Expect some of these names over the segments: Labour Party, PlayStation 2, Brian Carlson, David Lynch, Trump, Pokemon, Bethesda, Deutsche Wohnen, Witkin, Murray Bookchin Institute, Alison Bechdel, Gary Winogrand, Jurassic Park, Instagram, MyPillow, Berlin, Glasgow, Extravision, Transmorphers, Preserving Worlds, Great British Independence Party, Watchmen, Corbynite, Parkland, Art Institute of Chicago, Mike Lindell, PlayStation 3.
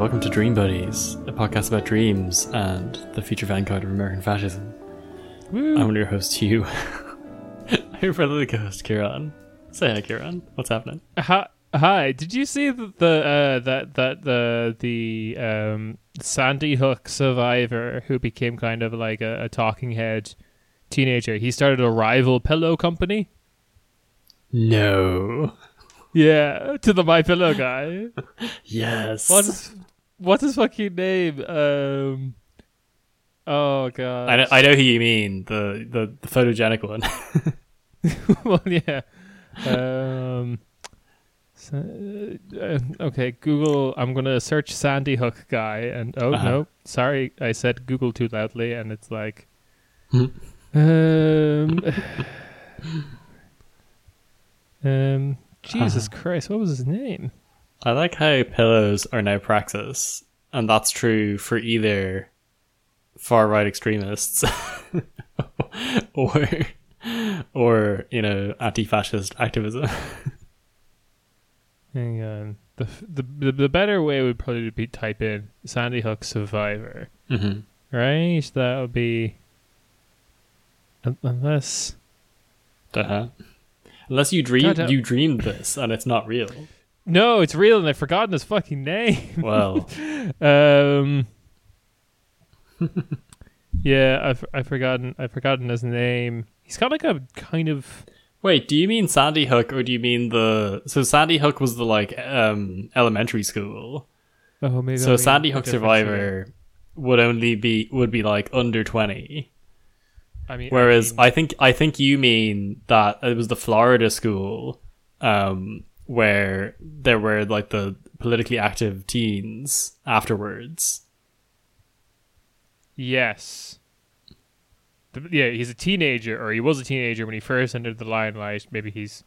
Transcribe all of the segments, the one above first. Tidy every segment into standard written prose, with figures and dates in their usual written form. welcome to Dream Buddies, a podcast about dreams and the future vanguard of American fascism. Woo. I'm your host, Hugh. I'm your friendly co-host, Kieran. Say hi, Kieran. What's happening? Hi. Did you see the Sandy Hook survivor who became kind of like a talking head teenager? He started a rival pillow company. No. Yeah, to the MyPillow guy. Yes. What's his fucking name? Oh god. I know who you mean. The photogenic one. Well, yeah. Okay, Google. I'm gonna search Sandy Hook guy, and no, sorry, I said Google too loudly, and it's like. Jesus Christ, what was his name? I like how pillows are now praxis, and that's true for either far-right extremists or you know, anti-fascist activism. Hang on. The better way would probably be type in Sandy Hook survivor. Mm-hmm. Right? So that would be... Unless... Unless you dreamed this and it's not real. No, it's real and I've forgotten his fucking name. Well, yeah, I've forgotten his name. He's got like a kind of. Wait, do you mean Sandy Hook or do you mean the? So Sandy Hook was the like elementary school. Oh, maybe. So Sandy Hook survivor would be like under 20. I mean, I think you mean that it was the Florida school where there were like the politically active teens afterwards. Yes. Yeah, he's a teenager, or he was a teenager when he first entered the limelight. Maybe he's...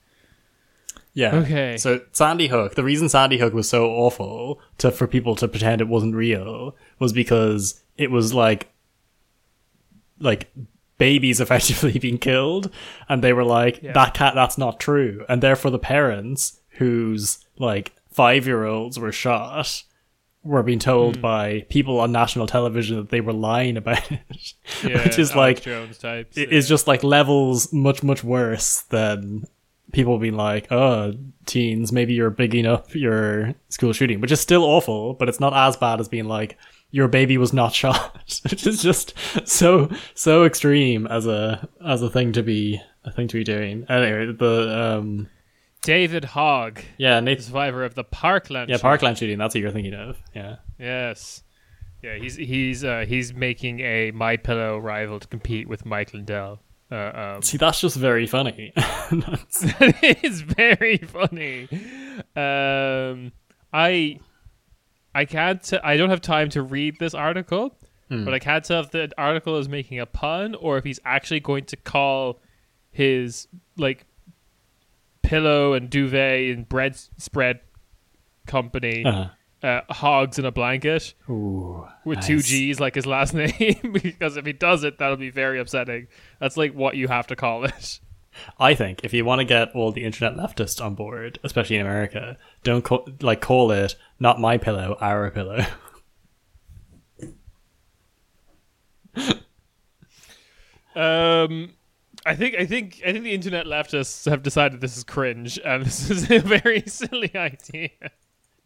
Yeah. Okay. So Sandy Hook, the reason Sandy Hook was so awful for people to pretend it wasn't real was because it was like babies effectively being killed, and they were like, yeah, that's not true, and therefore the parents whose like 5-year-olds were shot were being told by people on national television that they were lying about it. Yeah, which is Alex like Jones types, is just like levels much worse than people being like, oh, teens, maybe you're bigging up your school shooting, which is still awful, but it's not as bad as being like, your baby was not shot, which is just so extreme as a thing to be doing. Anyway, the David Hogg, yeah, survivor of the Parkland, yeah, shooting. Parkland shooting. That's what you're thinking of, yeah. Yes, yeah. He's making a MyPillow rival to compete with Mike Lindell. See, that's just very funny. It's very funny. I can't. I don't have time to read this article, but I can't tell if the article is making a pun or if he's actually going to call his like pillow and duvet and bread spread company Hogs in a Blanket. Ooh, with nice. 2 G's, like his last name, because if he does it, that'll be very upsetting. That's like what you have to call it. I think if you want to get all the internet leftists on board, especially in America, don't call it not my pillow, our pillow. I think the internet leftists have decided this is cringe and this is a very silly idea.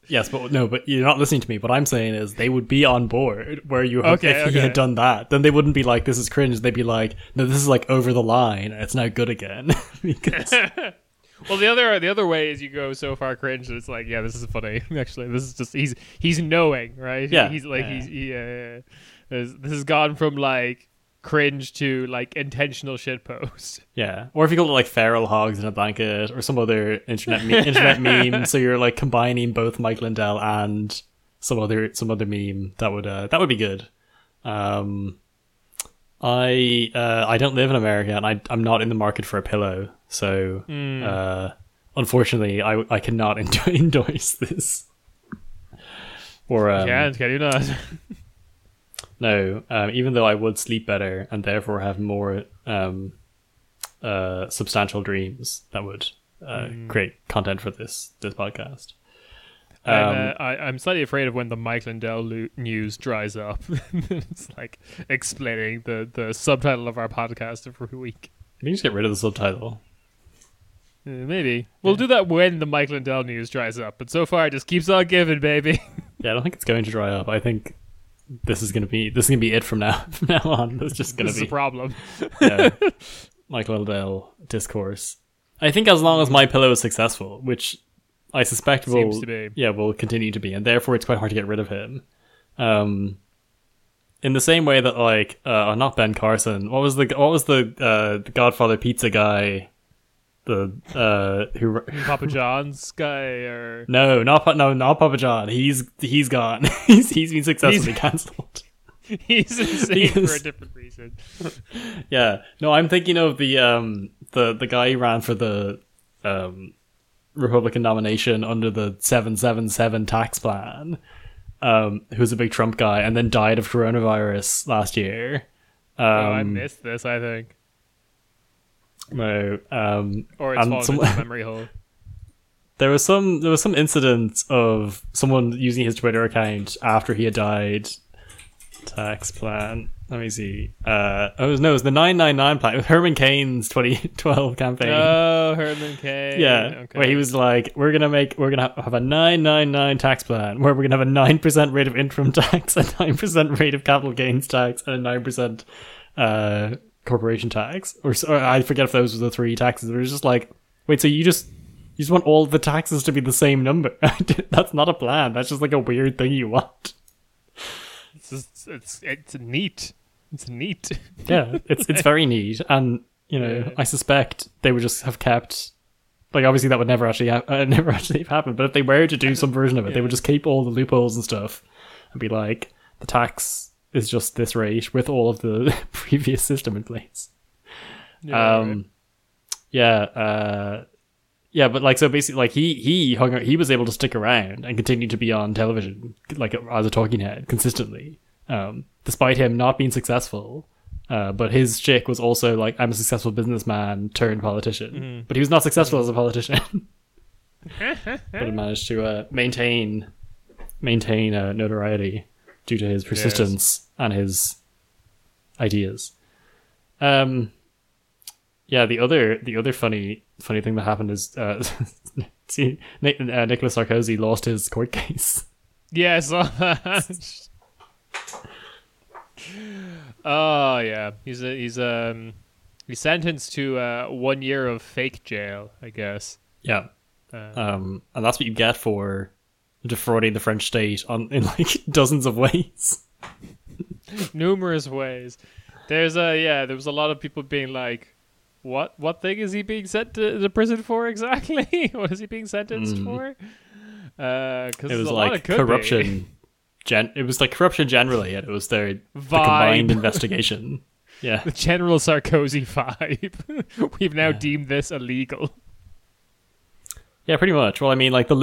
Yes, but you're not listening to me. What I'm saying is they would be on board where you have, if he had done that, then they wouldn't be like, this is cringe. They'd be like, no, this is like over the line. It's now good again. Because... Well, the other way is you go so far cringe that it's like, yeah, this is funny. Actually, this is just, he's knowing, right? Yeah. He's like, This has gone from like cringe to like intentional shitpost. Yeah. Or if you call it like feral hogs in a blanket or some other internet meme, so you're like combining both Mike Lindell and some other meme, that would be good. I don't live in America and I'm not in the market for a pillow, so unfortunately I cannot endorse this. Or can you not? No, even though I would sleep better and therefore have more substantial dreams that would create content for this podcast. I'm slightly afraid of when the Mike Lindell news dries up. It's like explaining the subtitle of our podcast every week. Can you just get rid of the subtitle? Maybe. We'll do that when the Mike Lindell news dries up, but so far it just keeps on giving, baby. Yeah, I don't think it's going to dry up. I think this is gonna be it from now on. It's just gonna be a problem. Yeah. Mike Lindell discourse. I think as long as MyPillow is successful, which I suspect will continue to be, and therefore it's quite hard to get rid of him. In the same way that not Ben Carson, what was the Godfather pizza guy, who Papa John's guy, or not Papa John. He's gone. he's been successfully cancelled. He's insane for a different reason. Yeah. No, I'm thinking of the guy who ran for the Republican nomination under the 777 tax plan, who's a big Trump guy and then died of coronavirus last year. I missed this, I think. No. Or it's fallen into a memory hole. There was some incident of someone using his Twitter account after he had died. Tax plan. Let me see. It was the 999 plan. It was Herman Cain's 2012 campaign. Oh, Herman Cain. Yeah, okay. Where he was like, we're gonna have a 999 tax plan where we're gonna have a 9% rate of income tax, a 9% rate of capital gains tax, and a 9% corporation tax. Or I forget if those were the three taxes. It was just like, wait, so you just want all the taxes to be the same number? That's not a plan. That's just like a weird thing you want. It's neat. It's neat. Yeah, it's very neat, and I suspect they would just have kept. Like, obviously, that would never actually have happened. But if they were to do some version of it, they would just keep all the loopholes and stuff, and be like, the tax is just this rate with all of the previous system in place. Yeah. Right. Yeah. Yeah, but like, so basically, like he was able to stick around and continue to be on television, like as a talking head consistently, despite him not being successful. But his shtick was also like, I'm a successful businessman turned politician, but he was not successful as a politician, but he managed to maintain notoriety due to his persistence and his ideas. Yeah, the other funny thing that happened is Nicolas Sarkozy lost his court case. Yeah, I saw that. Oh yeah, he's sentenced to 1 year of fake jail, I guess. Yeah, and that's what you get for defrauding the French state in like dozens of ways, numerous ways. There was a lot of people being like, What thing is he being sent to prison for exactly? What is he being sentenced for? Because it was like corruption. It was like corruption generally, and it was their the combined investigation. Yeah, the General Sarkozy vibe. We've now deemed this illegal. Yeah, pretty much. Well, I mean, like the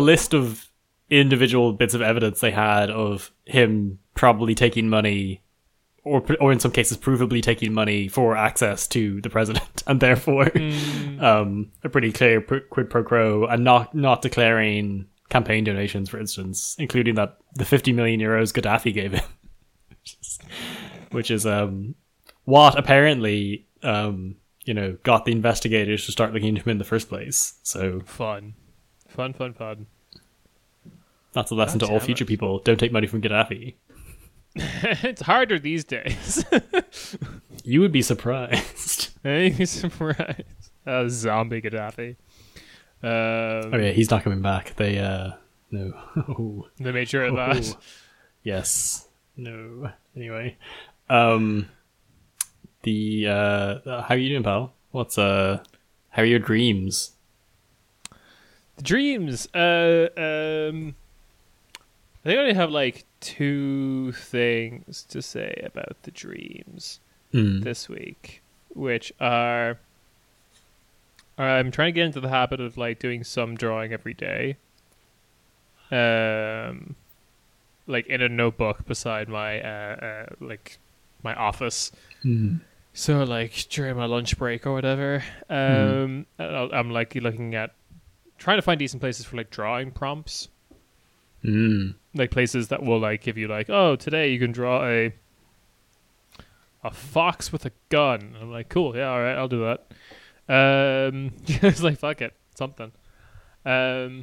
list of individual bits of evidence they had of him probably taking money. Or in some cases, provably taking money for access to the president, and therefore a pretty clear quid pro quo, and not declaring campaign donations, for instance, including that the 50 million euros Gaddafi gave him, which is what apparently got the investigators to start looking into him in the first place. So fun. That's a lesson to all future people: don't take money from Gaddafi. It's harder these days. You would be surprised. I'd be surprised. Zombie Gaddafi. He's not coming back. They no. Oh. They made sure of that. Yes. No. Anyway, how are you doing, pal? What's how are your dreams? The dreams. I think I only have like two things to say about the dreams this week, which are I'm trying to get into the habit of like doing some drawing every day, like in a notebook beside my like my office. So like during my lunch break or whatever, I'm like looking at trying to find decent places for like drawing prompts. Like places that will like give you like, oh, today you can draw a fox with a gun. And I'm like, cool, yeah, all right, I'll do that. It's like, fuck it, something. That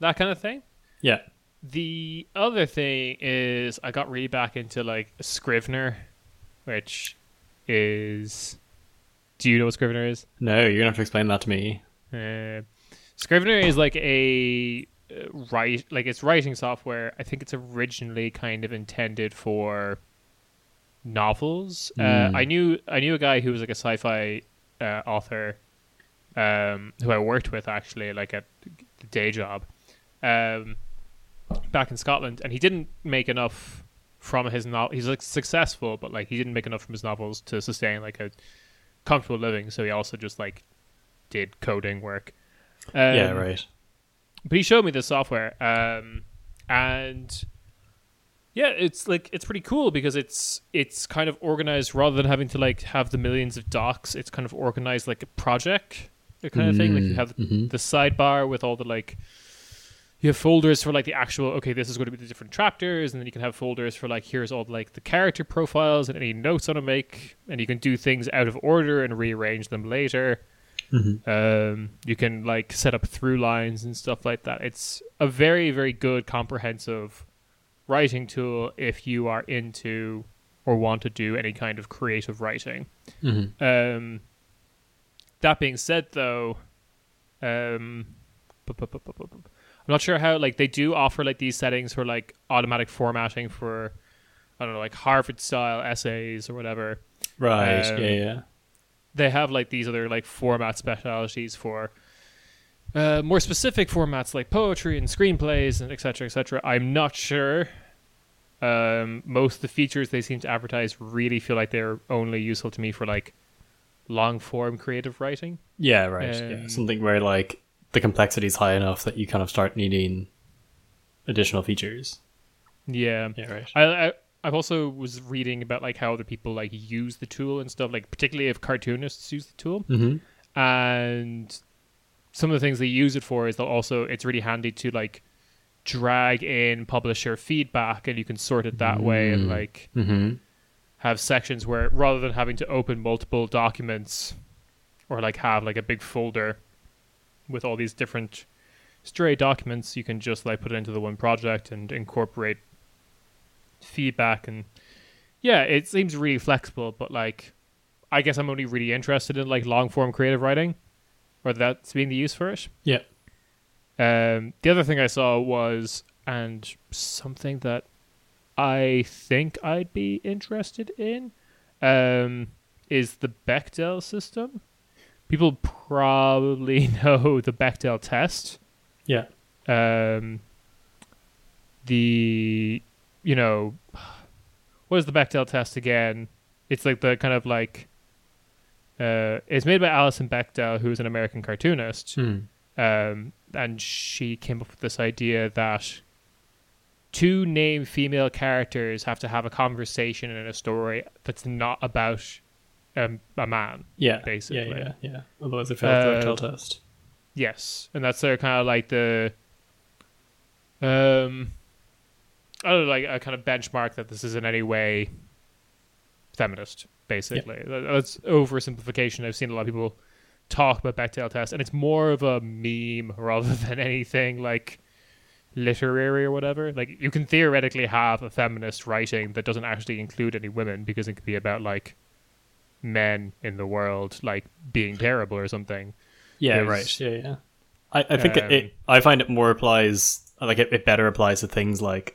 kind of thing. Yeah. The other thing is I got really back into like Scrivener, which is... Do you know what Scrivener is? No, you're going to have to explain that to me. Scrivener is like a it's writing software. I think it's originally kind of intended for novels. I knew a guy who was like a sci-fi author who I worked with actually, like at the day job back in Scotland, and he didn't make enough from his novel. He's like successful, but like he didn't make enough from his novels to sustain like a comfortable living, so he also just like did coding work. Yeah, right. But he showed me this software, and yeah, it's like it's pretty cool because it's kind of organized rather than having to like have the millions of docs. It's kind of organized like a project, that kind of thing. Like you have the sidebar with all the like you have folders for like the actual okay, this is going to be the different chapters, and then you can have folders for like here's all like the character profiles and any notes I want to make, and you can do things out of order and rearrange them later. You can like set up through lines and stuff like that. It's a very, very good comprehensive writing tool if you are into or want to do any kind of creative writing. That being said though, I'm not sure how like they do offer like these settings for like automatic formatting for I don't know like Harvard style essays or whatever. Right. Yeah. They have like these other like format specialities for more specific formats like poetry and screenplays and etc. I'm not sure. Most of the features they seem to advertise really feel like they're only useful to me for like long form creative writing. Yeah, right. Something where like the complexity is high enough that you kind of start needing additional features. Yeah. Yeah, right. I've also was reading about like how other people like use the tool and stuff, like particularly if cartoonists use the tool. And some of the things they use it for is they'll also it's really handy to like drag in publisher feedback, and you can sort it that way and like have sections where rather than having to open multiple documents or like have like a big folder with all these different stray documents, you can just like put it into the one project and incorporate feedback. And yeah, it seems really flexible, but like I guess I'm only really interested in like long form creative writing, or that's being the use for it. Yeah. The other thing I saw was, and something that I think I'd be interested in, is the Bechdel system. People probably know the Bechdel test. Yeah. You know, what is the Bechdel test again? It's like the kind of like it's made by Alison Bechdel, who's an American cartoonist, and she came up with this idea that two named female characters have to have a conversation in a story that's not about a man. Yeah, basically. Yeah. Otherwise, it fails the Bechdel test. Yes, and that's their kind of like the I don't know, like a kind of benchmark that this is in any way feminist, basically. Yeah. That's oversimplification. I've seen a lot of people talk about Bechdel test, and it's more of a meme rather than anything like literary or whatever. Like you can theoretically have a feminist writing that doesn't actually include any women, because it could be about like men in the world like being terrible or something. Yeah, right. Yeah. I think I find it more applies, like it better applies to things like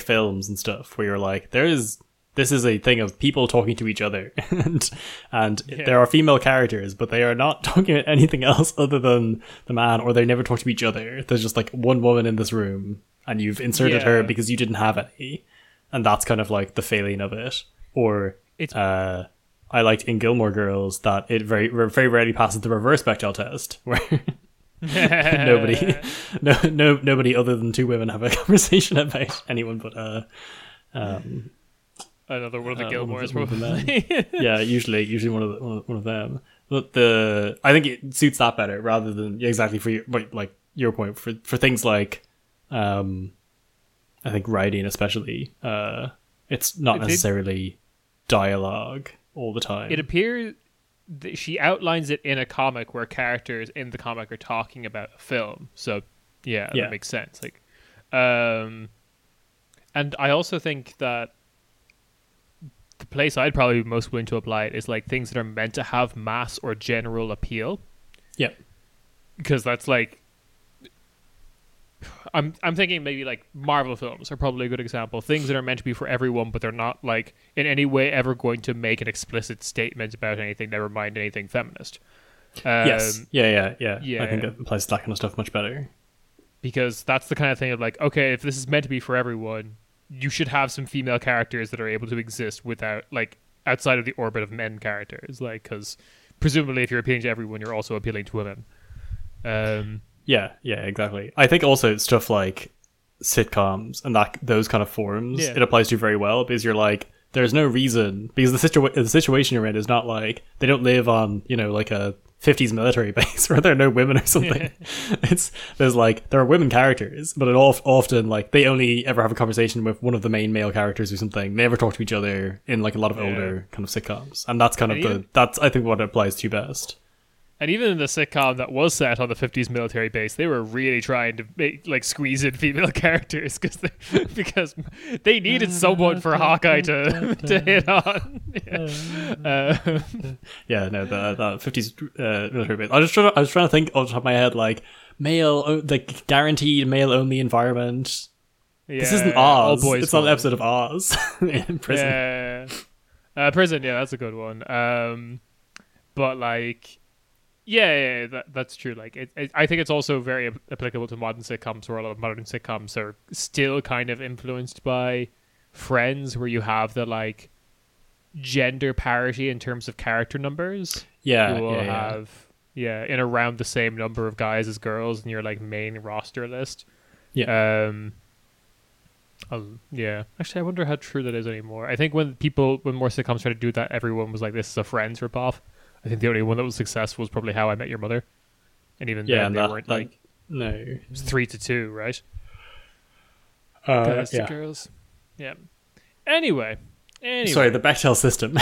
films and stuff, where you're like, this is a thing of people talking to each other, and there are female characters, but they are not talking about anything else other than the man, or they never talk to each other. There's just like one woman in this room, and you've inserted her because you didn't have any, and that's kind of like the failing of it. Or it's I liked in Gilmore Girls that it very, very rarely passes the reverse Bechdel test, where nobody other than two women have a conversation about anyone but another one of the Gilmores, probably. Yeah, usually one of them. But I think it suits that better rather than exactly for your, like your point for things like I think writing especially, it's not necessarily dialogue all the time. It appears that she outlines it in a comic where characters in the comic are talking about a film. So yeah, that makes sense. Like, and I also think that the place I'd probably be most willing to apply it is like things that are meant to have mass or general appeal. Yeah. Because that's like, I'm thinking maybe like Marvel films are probably a good example. Things that are meant to be for everyone, but they're not like in any way ever going to make an explicit statement about anything, never mind anything feminist. Yes. Yeah. I think that applies to that kind of stuff much better. Because that's the kind of thing of like, okay, if this is meant to be for everyone, you should have some female characters that are able to exist without, like, outside of the orbit of men characters. Like, because presumably if you're appealing to everyone, you're also appealing to women. Yeah, exactly. I think also stuff like sitcoms and that those kind of forms, it applies to very well, because you're like, there's no reason, because the situation you're in is not like, they don't live on, you know, like a 50s military base where there are no women or something. There's like, there are women characters, but it often like they only ever have a conversation with one of the main male characters or something. They never talk to each other in like a lot of older kind of sitcoms, and that's kind of that's I think what it applies to best. And even in the sitcom that was set on the 50s military base, they were really trying to make, like, squeeze in female characters because they needed someone for Hawkeye to hit on. The 50s military base. I was trying to think off the top of my head, like, male, like, guaranteed male-only environment. Yeah, this isn't Oz. It's not an episode of Oz in prison. Prison, that's a good one. But, like... Yeah, that's true. Like, I think it's also very applicable to modern sitcoms, where a lot of modern sitcoms are still kind of influenced by Friends, where you have the like gender parity in terms of character numbers. Yeah, you will have in around the same number of guys as girls in your like main roster list. Yeah. Actually, I wonder how true that is anymore. I think when more sitcoms tried to do that, everyone was like, "This is a Friends ripoff." I think the only one that was successful was probably How I Met Your Mother, and even then they weren't like no, it was 3-2, right? Guys to girls. Yeah. Anyway. Sorry, the Bechdel system.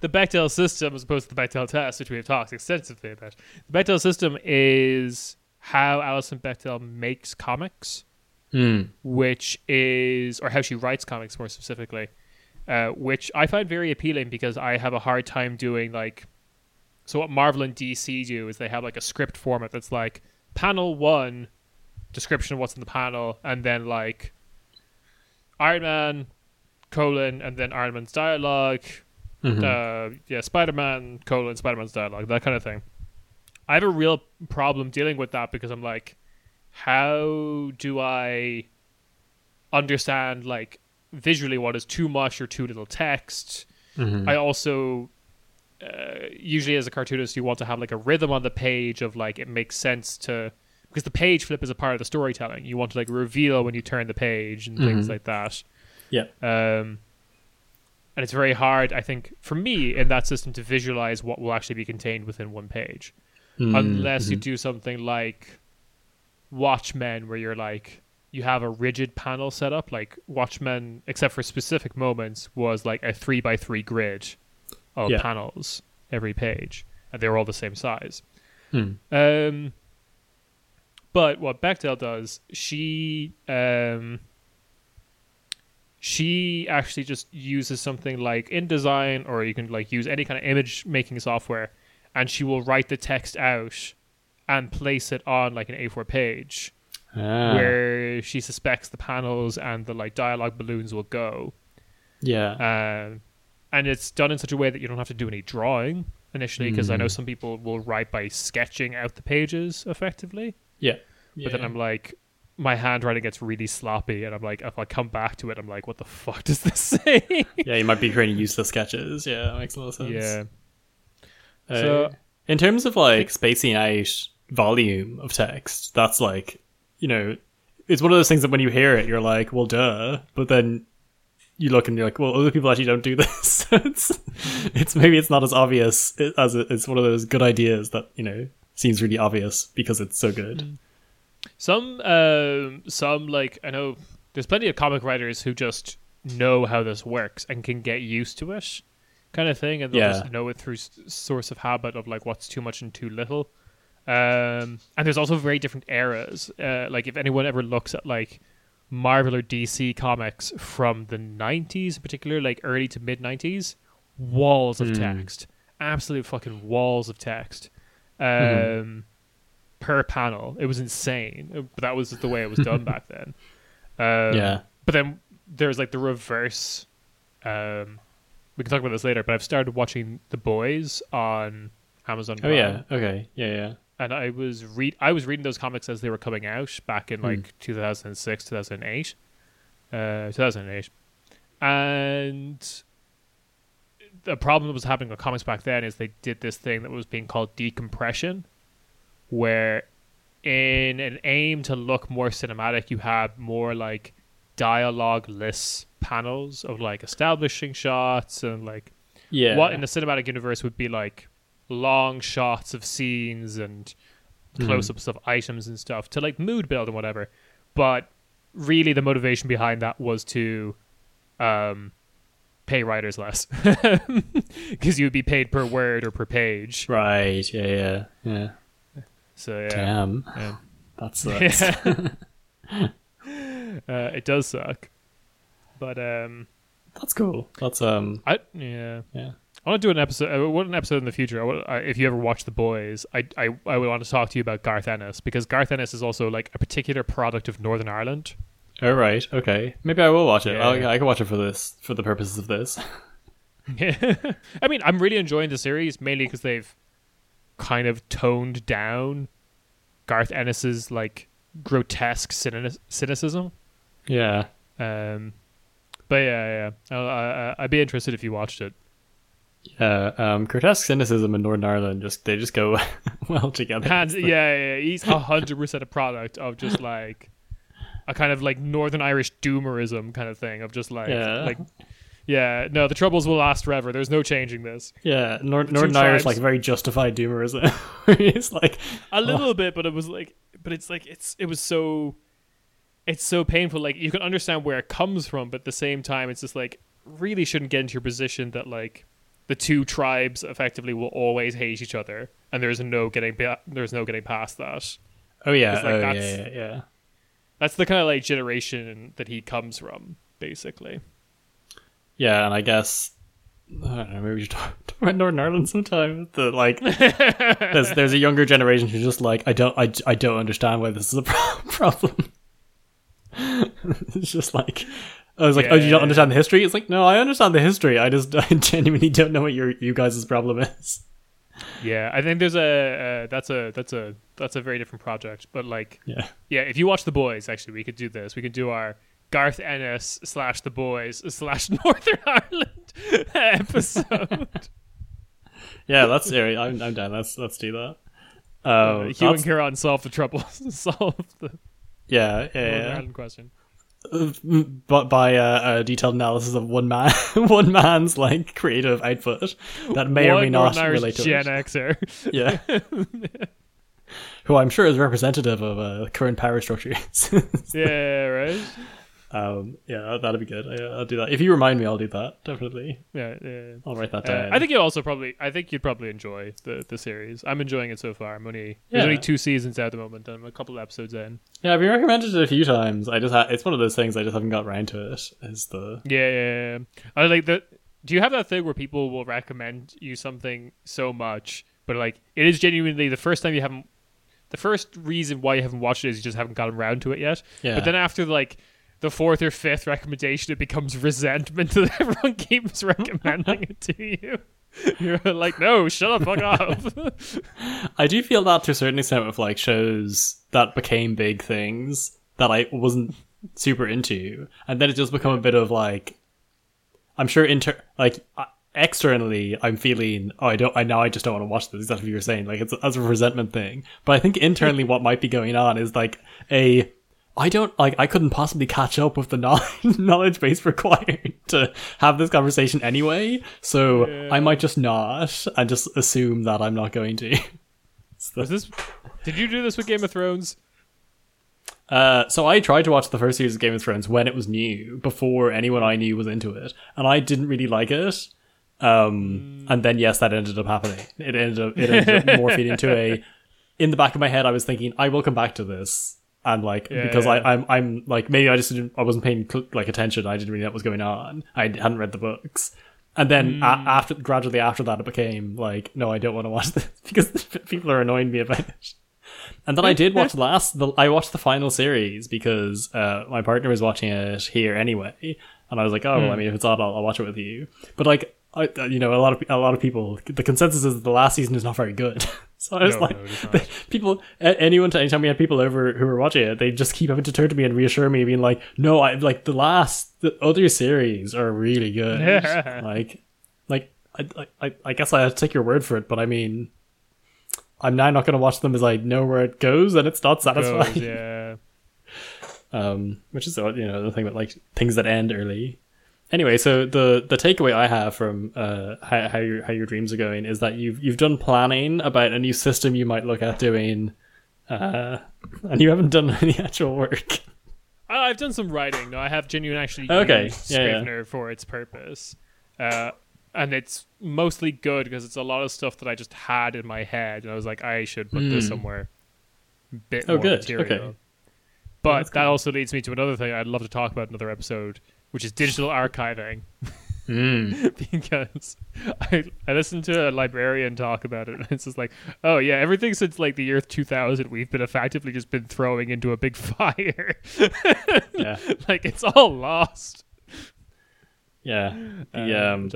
The Bechdel system, as opposed to the Bechdel test, which we have talked extensively about. The Bechdel system is how Alison Bechdel makes comics, or how she writes comics more specifically. Which I find very appealing, because I have a hard time doing like... So what Marvel and DC do is they have like a script format that's like panel 1, description of what's in the panel, and then like Iron Man, : and then Iron Man's dialogue, Spider-Man, : Spider-Man's dialogue, that kind of thing. I have a real problem dealing with that, because I'm like, how do I understand like visually what is too much or too little text? I also usually as a cartoonist you want to have like a rhythm on the page of like it makes sense to, because the page flip is a part of the storytelling. You want to like reveal when you turn the page and things like that. And it's very hard, I think, for me in that system to visualize what will actually be contained within one page, unless you do something like Watchmen, where you're like, you have a rigid panel set up. Like Watchmen, except for specific moments, was like a 3x3 grid of panels every page, and they were all the same size. But what Bechdel does, she actually just uses something like InDesign, or you can like use any kind of image making software, and she will write the text out and place it on like an A4 page. Where she suspects the panels and the like dialogue balloons will go. And it's done in such a way that you don't have to do any drawing initially, because I know some people will write by sketching out the pages effectively. But then I'm like, my handwriting gets really sloppy, and I'm like, if I come back to it, I'm like, what the fuck does this say? You might be creating useless sketches. That makes a lot of sense. So in terms of like spacing out volume of text, that's like, you know, it's one of those things that when you hear it, you're like, well, duh. But then you look and you're like, well, other people actually don't do this. it's maybe it's not as obvious as it's one of those good ideas that, you know, seems really obvious because it's so good. Some like, I know there's plenty of comic writers who just know how this works and can get used to it, kind of thing, and they'll just know it through source of habit of like what's too much and too little. And there's also very different eras. Like if anyone ever looks at like Marvel or DC comics from the 90s in particular, like early to mid 90s, walls of text, absolute fucking walls of text, per panel. It was insane, but that was the way it was done back then. But then there's like the reverse. We can talk about this later, but I've started watching The Boys on Amazon Prime. And I was reading those comics as they were coming out back in like 2006, 2008. 2008. And the problem that was happening with comics back then is they did this thing that was being called decompression, where in an aim to look more cinematic, you had more like dialogue-less panels of like establishing shots and like what in the cinematic universe would be like long shots of scenes and close-ups of items and stuff to like mood build and whatever. But really the motivation behind that was to pay writers less, because you'd be paid per word or per page. So that sucks. It does suck, but that's cool. That's I want to do an episode. I want an episode in the future. If you ever watch The Boys, I would want to talk to you about Garth Ennis, because Garth Ennis is also like a particular product of Northern Ireland. Oh right, okay. Maybe I will watch it. I can watch it for the purposes of this. I mean, I'm really enjoying the series mainly because they've kind of toned down Garth Ennis's like grotesque cynicism. But I'd be interested if you watched it. Grotesque cynicism in Northern Ireland, they just go well together. He's 100% a product of just like a kind of like Northern Irish doomerism kind of thing of just like the troubles will last forever, there's no changing this. Northern Irish like very justified doomerism. It's like a little bit, but it was like, but it's like it was so, it's so painful. Like you can understand where it comes from, but at the same time it's just like really shouldn't get into your position that like the two tribes effectively will always hate each other, and there's no getting past that. That's the kind of like generation that he comes from, basically. Yeah, and I guess I don't know. Maybe we should talk about Northern Ireland sometime. The like, there's a younger generation who's just like, I don't understand why this is a problem. It's just like. I was like, oh, you don't understand the history? It's like, no, I understand the history. I genuinely don't know what you guys' problem is. Yeah, I think there's that's a very different project. But like, if you watch The Boys, actually, we could do this. We could do our Garth Ennis / The Boys / Northern Ireland episode. That's serious. I'm down. Let's do that. Hugh and Kieran solve the trouble. Solve the Northern Ireland question. But by a detailed analysis of one man's like creative output that may or may not relate to Gen Xer, who I'm sure is representative of current power structures. That'd be good. I'll do that. If you remind me, I'll do that, definitely. I'll write that down. I think you also probably, I think you'd probably enjoy the series. I'm enjoying it so far. There's only 2 seasons out at the moment, and I'm a couple episodes in. I've been recommended it a few times. It's one of those things I just haven't got around to it. I like that. Do you have that thing where people will recommend you something so much, but like it is genuinely the first reason why you haven't watched it is you just haven't gotten around to it yet. But then after like the 4th or 5th recommendation, it becomes resentment that everyone keeps recommending it to you. You're like, no, shut the fuck up. I do feel that to a certain extent with like shows that became big things that I wasn't super into, and then it just become a bit of like, I'm sure externally I'm feeling, I just don't want to watch this. That's what you were saying. Like that's a resentment thing. But I think internally what might be going on is like I couldn't possibly catch up with the knowledge base required to have this conversation anyway, so I might just not and just assume that I'm not going to. Did you do this with Game of Thrones? So I tried to watch the first series of Game of Thrones when it was new, before anyone I knew was into it, and I didn't really like it. And then yes, that ended up happening. It ended up morphing into a. In the back of my head, I was thinking, I will come back to this, and I'm like, maybe I just didn't, I wasn't paying attention. I didn't really know what was going on. I hadn't read the books. And then gradually after that, it became like, no, I don't want to watch this because people are annoying me about it. And then I did watch I watched the final series because my partner was watching it here anyway, and I was like, oh, well, I mean, if it's on, I'll watch it with you. But like, a lot of people, the consensus is that the last season is not very good. So I was anytime we had people over who were watching it, they just keep having to turn to me and reassure me, being like, no, I like the other series are really good. Yeah. I guess I have to take your word for it, but I mean, I'm now not going to watch them as I know where it goes, and it's not satisfying. Which is, the thing about like things that end early. Anyway, so the takeaway I have from how your dreams are going is that you've done planning about a new system you might look at doing, and you haven't done any actual work. I've done some writing. No, I have genuinely actually used Scrivener for its purpose, and it's mostly good because it's a lot of stuff that I just had in my head, and I was like, I should put this somewhere. Material. Okay. But that also leads me to another thing I'd love to talk about in another episode, which is digital archiving. Because I listened to a librarian talk about it, and it's just like, oh yeah, everything since like the year 2000 we've been effectively just been throwing into a big fire. Like it's all lost. Which I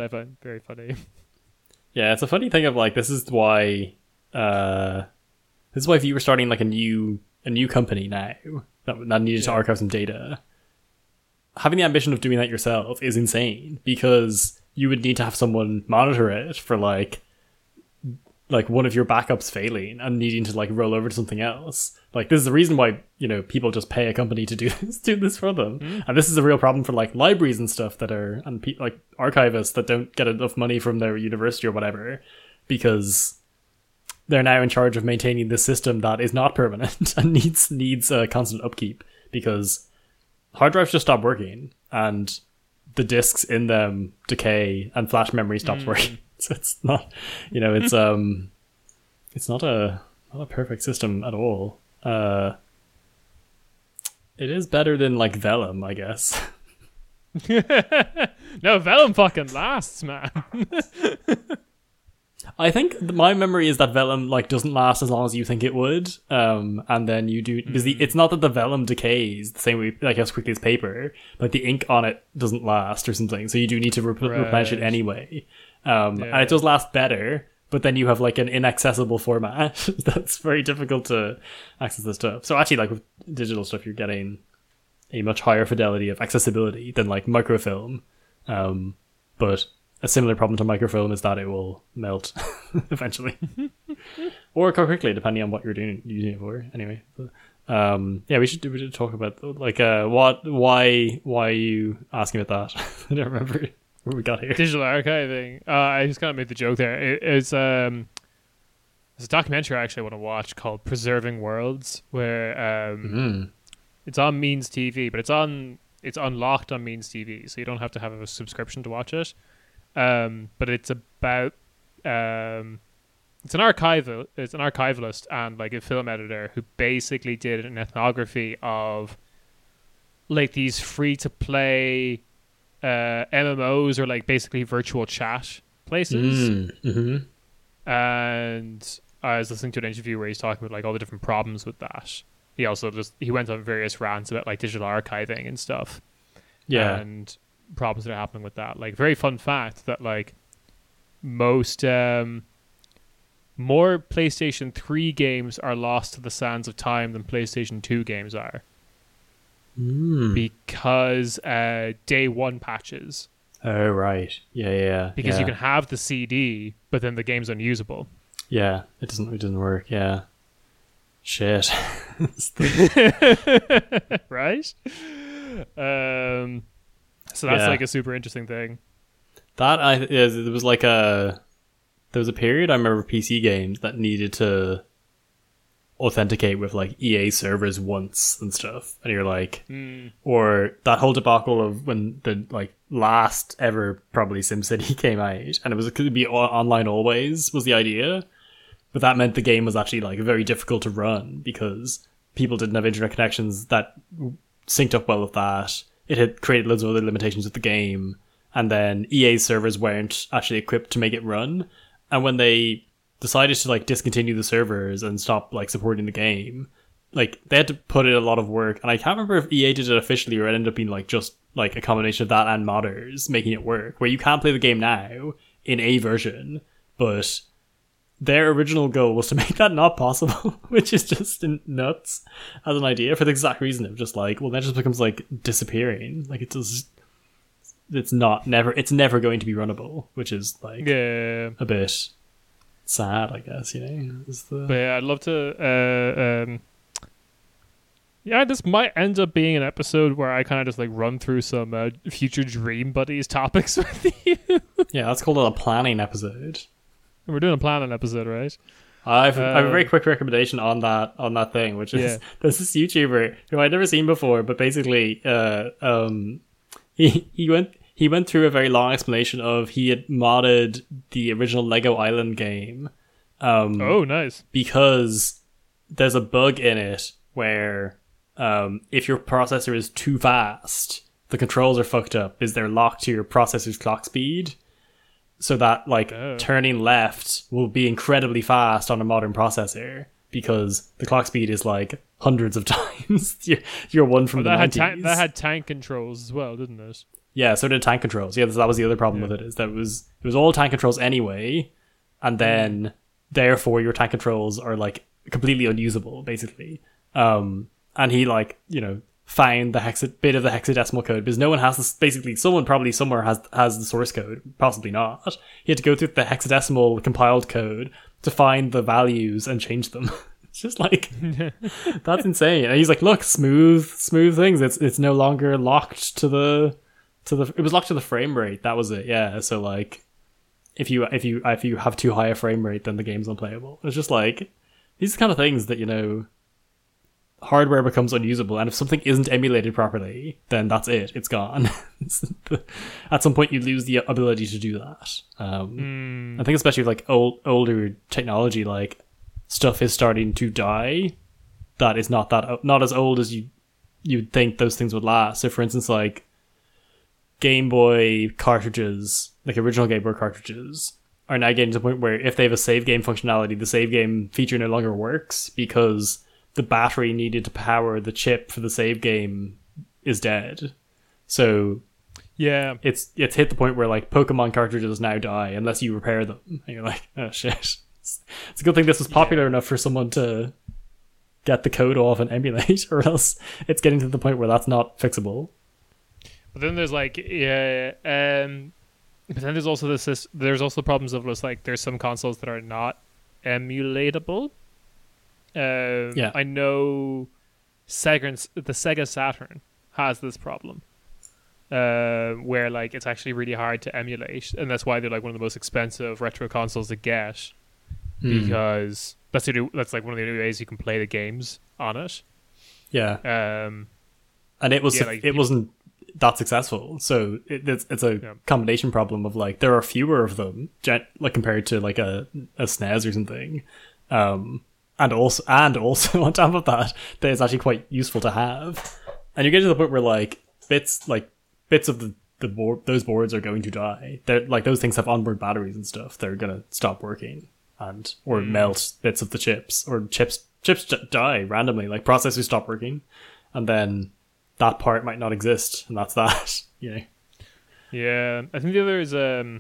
find very funny. It's a funny thing of like, this is why if you were starting like a new company now that needed to archive some data, having the ambition of doing that yourself is insane, because you would need to have someone monitor it for like one of your backups failing and needing to like roll over to something else. Like, this is the reason why, people just pay a company to do this for them. And this is a real problem for like libraries and stuff that are, and like archivists that don't get enough money from their university or whatever, because they're now in charge of maintaining this system that is not permanent and needs a constant upkeep, because hard drives just stop working, and the discs in them decay, and flash memory stops working. So it's not, it's not a perfect system at all. It is better than like vellum, I guess. No, vellum fucking lasts, man. I think my memory is that vellum like doesn't last as long as you think it would, and then you do because it's not that the vellum decays the same way like as quickly as paper, but the ink on it doesn't last or something, so you do need to replenish it anyway, and it does last better, but then you have like an inaccessible format that's very difficult to access this stuff. So actually, like with digital stuff, you're getting a much higher fidelity of accessibility than like microfilm, but a similar problem to microfilm is that it will melt eventually, or quite quickly, depending on what you're doing using it for. Anyway, we should talk about like why are you asking about that? I don't remember where we got here. Digital archiving. I just kind of made the joke there. It's a documentary I actually want to watch called "Preserving Worlds," where it's on Means TV, but it's unlocked on Means TV, so you don't have to have a subscription to watch it. But it's about it's an archivalist and like a film editor who basically did an ethnography of like these free to play MMOs or like basically virtual chat places. And I was listening to an interview where he's talking about like all the different problems with that. He also he went on various rants about like digital archiving and stuff. Yeah, and problems that are happening with that. Like, very fun fact that like most more PlayStation 3 games are lost to the sands of time than PlayStation 2 games are, because day one patches. Oh right, yeah. Because you can have the CD, but then the game's unusable. Yeah, it doesn't work. Yeah, shit. Right. So that's like a super interesting thing. That there was a period I remember PC games that needed to authenticate with like EA servers once and stuff, and you're like, or that whole debacle of when the like last ever probably SimCity came out, and it was could be online always was the idea, but that meant the game was actually like very difficult to run because people didn't have internet connections that synced up well with that. It had created loads of other limitations with the game, and then EA servers weren't actually equipped to make it run. And when they decided to like discontinue the servers and stop like supporting the game, like they had to put in a lot of work. And I can't remember if EA did it officially or it ended up being like just like a combination of that and modders making it work, where you can play the game now in a version, but their original goal was to make that not possible, which is just nuts as an idea, for the exact reason of just like, well, that just becomes like disappearing, like it does. It's never going to be runnable, which is like a bit sad, I guess, you know. But yeah, I'd love to. Yeah, this might end up being an episode where I kind of just like run through some future Dream Buddies topics with you. Yeah, that's called a planning episode. We're doing a planning episode, right? I have a very quick recommendation on that thing, which is there's this YouTuber who I'd never seen before, but basically, He went through a very long explanation of he had modded the original Lego Island game. Oh, nice. Because there's a bug in it where if your processor is too fast, the controls are fucked up, because they're locked to your processor's clock speed. So that like turning left will be incredibly fast on a modern processor, because the clock speed is like hundreds of times your one from the 90s. That had tank controls as well, didn't it? Yeah, so did tank controls. Yeah, that was the other problem with it, is that it was all tank controls anyway, and then therefore your tank controls are like completely unusable, basically. And he like, you know, found the bit of the hexadecimal code, because no one has this. Basically, someone probably somewhere has the source code, possibly not. He had to go through the hexadecimal compiled code to find the values and change them. It's just like, that's insane. And he's like, look, smooth things. It's no longer locked to the it was locked to the frame rate. That was it. Yeah. So like, if you have too high a frame rate, then the game's unplayable. It's just like, these are the kind of things that, you know, hardware becomes unusable, and if something isn't emulated properly, then that's it. It's gone. At some point, you lose the ability to do that. I think especially with like older technology, like stuff is starting to die. That is not as old as you'd think those things would last. So, for instance, like Game Boy cartridges, like original Game Boy cartridges, are now getting to the point where if they have a save game functionality, the save game feature no longer works, because the battery needed to power the chip for the save game is dead. So yeah, it's hit the point where like Pokemon cartridges now die unless you repair them, and you're like, oh shit. It's a good thing this was popular enough for someone to get the code off and emulate, or else it's getting to the point where that's not fixable. But then there's like but then there's also there's also problems of just like there's some consoles that are not emulatable. I know the Sega Saturn has this problem where like it's actually really hard to emulate, and that's why they're like one of the most expensive retro consoles to get, because that's like one of the only ways you can play the games on it. And it wasn't that successful, so it's a combination problem of like there are fewer of them, like compared to like a SNES or something. And also on top of that, that is actually quite useful to have. And you get to the point where like bits of the board, those boards are going to die. They're like, those things have onboard batteries and stuff. They're gonna stop working or melt bits of the chips, or chips die randomly. Like processors stop working, and then that part might not exist, and that's that. You know. Yeah, I think the other is one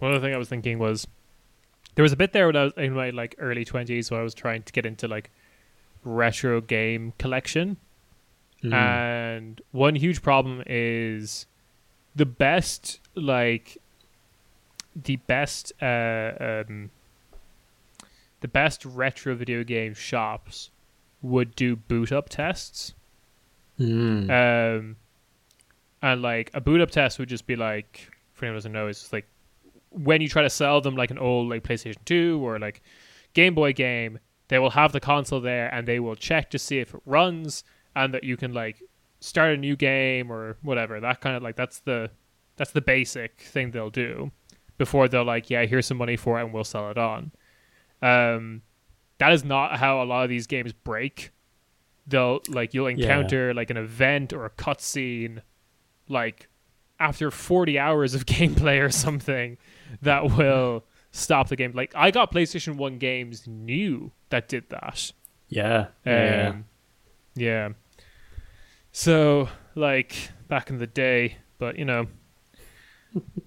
other thing I was thinking was, there was a bit there when I was in my like early 20s where I was trying to get into like retro game collection. And one huge problem is the best retro video game shops would do boot up tests. And like a boot up test would just be like, for anyone who doesn't know, it's just like when you try to sell them like an old like PlayStation 2 or like Game Boy game, they will have the console there and they will check to see if it runs and that you can like start a new game or whatever. That kind of like, that's the basic thing they'll do before they're like, yeah, here's some money for it and we'll sell it on. That is not how a lot of these games break. They'll like, you'll encounter like an event or a cutscene like after 40 hours of gameplay or something that will stop the game. Like I got PlayStation 1 games new that did that. Yeah. So like back in the day, but you know,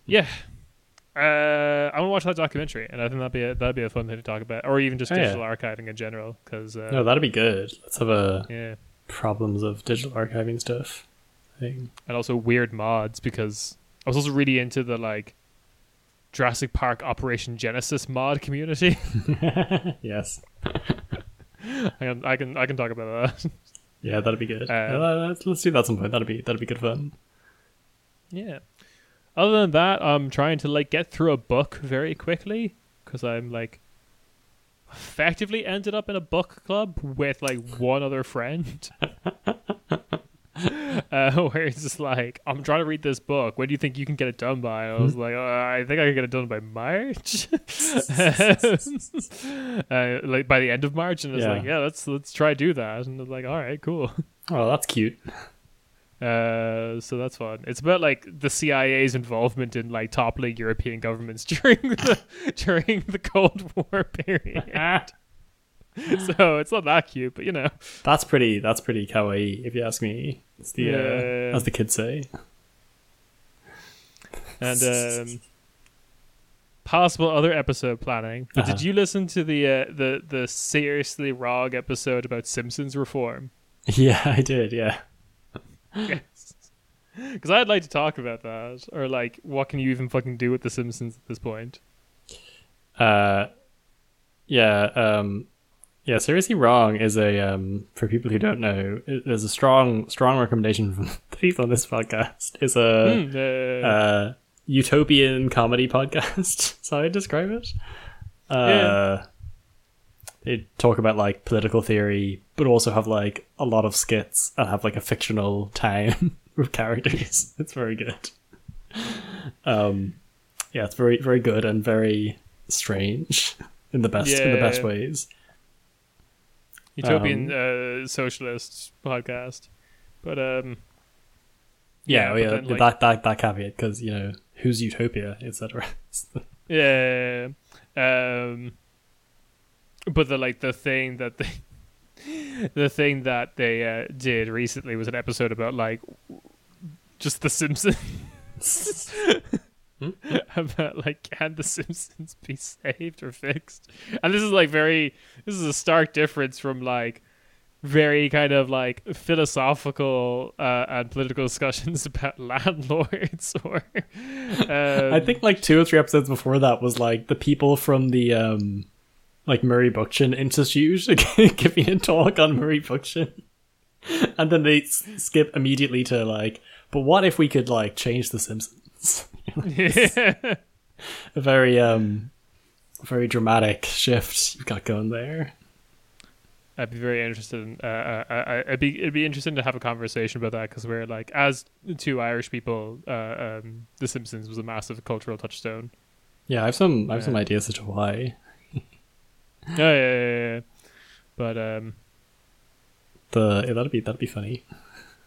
yeah. I want to watch that documentary, and I think that'd be a fun thing to talk about, or even just digital archiving in general. Because no, that'd be good. Let's have a problems of digital archiving stuff thing, and also weird mods. Because I was also really into the like Jurassic Park Operation Genesis mod community. Yes, I can talk about that. Yeah, that'd be good. Let's do that at some point. That'd be good fun. Yeah. Other than that, I'm trying to like get through a book very quickly because I'm like effectively ended up in a book club with like one other friend. Where it's just like, I'm trying to read this book. When do you think you can get it done by? I was like, I think I can get it done by March, like by the end of March. And it's like, yeah, let's try do that. And I'm like, all right, cool. Oh, that's cute. So that's fun. It's about like the CIA's involvement in like toppling European governments during the Cold War period. So it's not that cute, but you know, that's pretty kawaii if you ask me. It's the as the kids say. And possible other episode planning. Did you listen to the Seriously Wrong episode about Simpsons reform? Yeah, I did. Yeah. Yes, because I'd like to talk about that, or like, what can you even fucking do with The Simpsons at this point? Seriously Wrong is a for people who don't know, there's a strong recommendation from the people on this podcast. It's a utopian comedy podcast. That's how I describe it. They talk about like political theory, but also have like a lot of skits and have like a fictional town with characters. It's very good. It's very, very good and very strange in the best ways. Utopian socialist podcast, but like, that caveat, because you know, who's utopia, etc. But the thing that they did recently was an episode about like just The Simpsons. About like, can The Simpsons be saved or fixed? And this is like this is a stark difference from like very kind of like philosophical and political discussions about landlords or I think like 2 or 3 episodes before that was like the people from the like Murray Bookchin Institute giving a talk on Murray Bookchin, and then they skip immediately to like, but what if we could like change The Simpsons? A very very dramatic shift you've got going there. I'd be very interested in, it'd be interesting to have a conversation about that, because we're like, as two Irish people, The Simpsons was a massive cultural touchstone. Yeah, I have some ideas as to why. Yeah. But that'd be funny.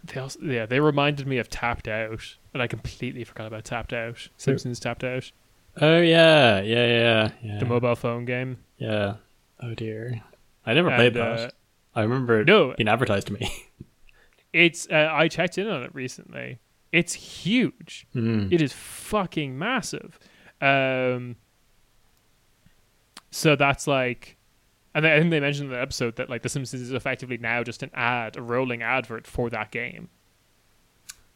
They also, they reminded me of Tapped Out, and I completely forgot about Tapped Out. Simpsons Tapped Out. Oh yeah. The mobile phone game. Yeah. Oh dear. I never played that. I remember it being advertised to me. It's I checked in on it recently. It's huge. It is fucking massive. So that's like, and I think they mentioned in the episode that like The Simpsons is effectively now just a rolling advert for that game.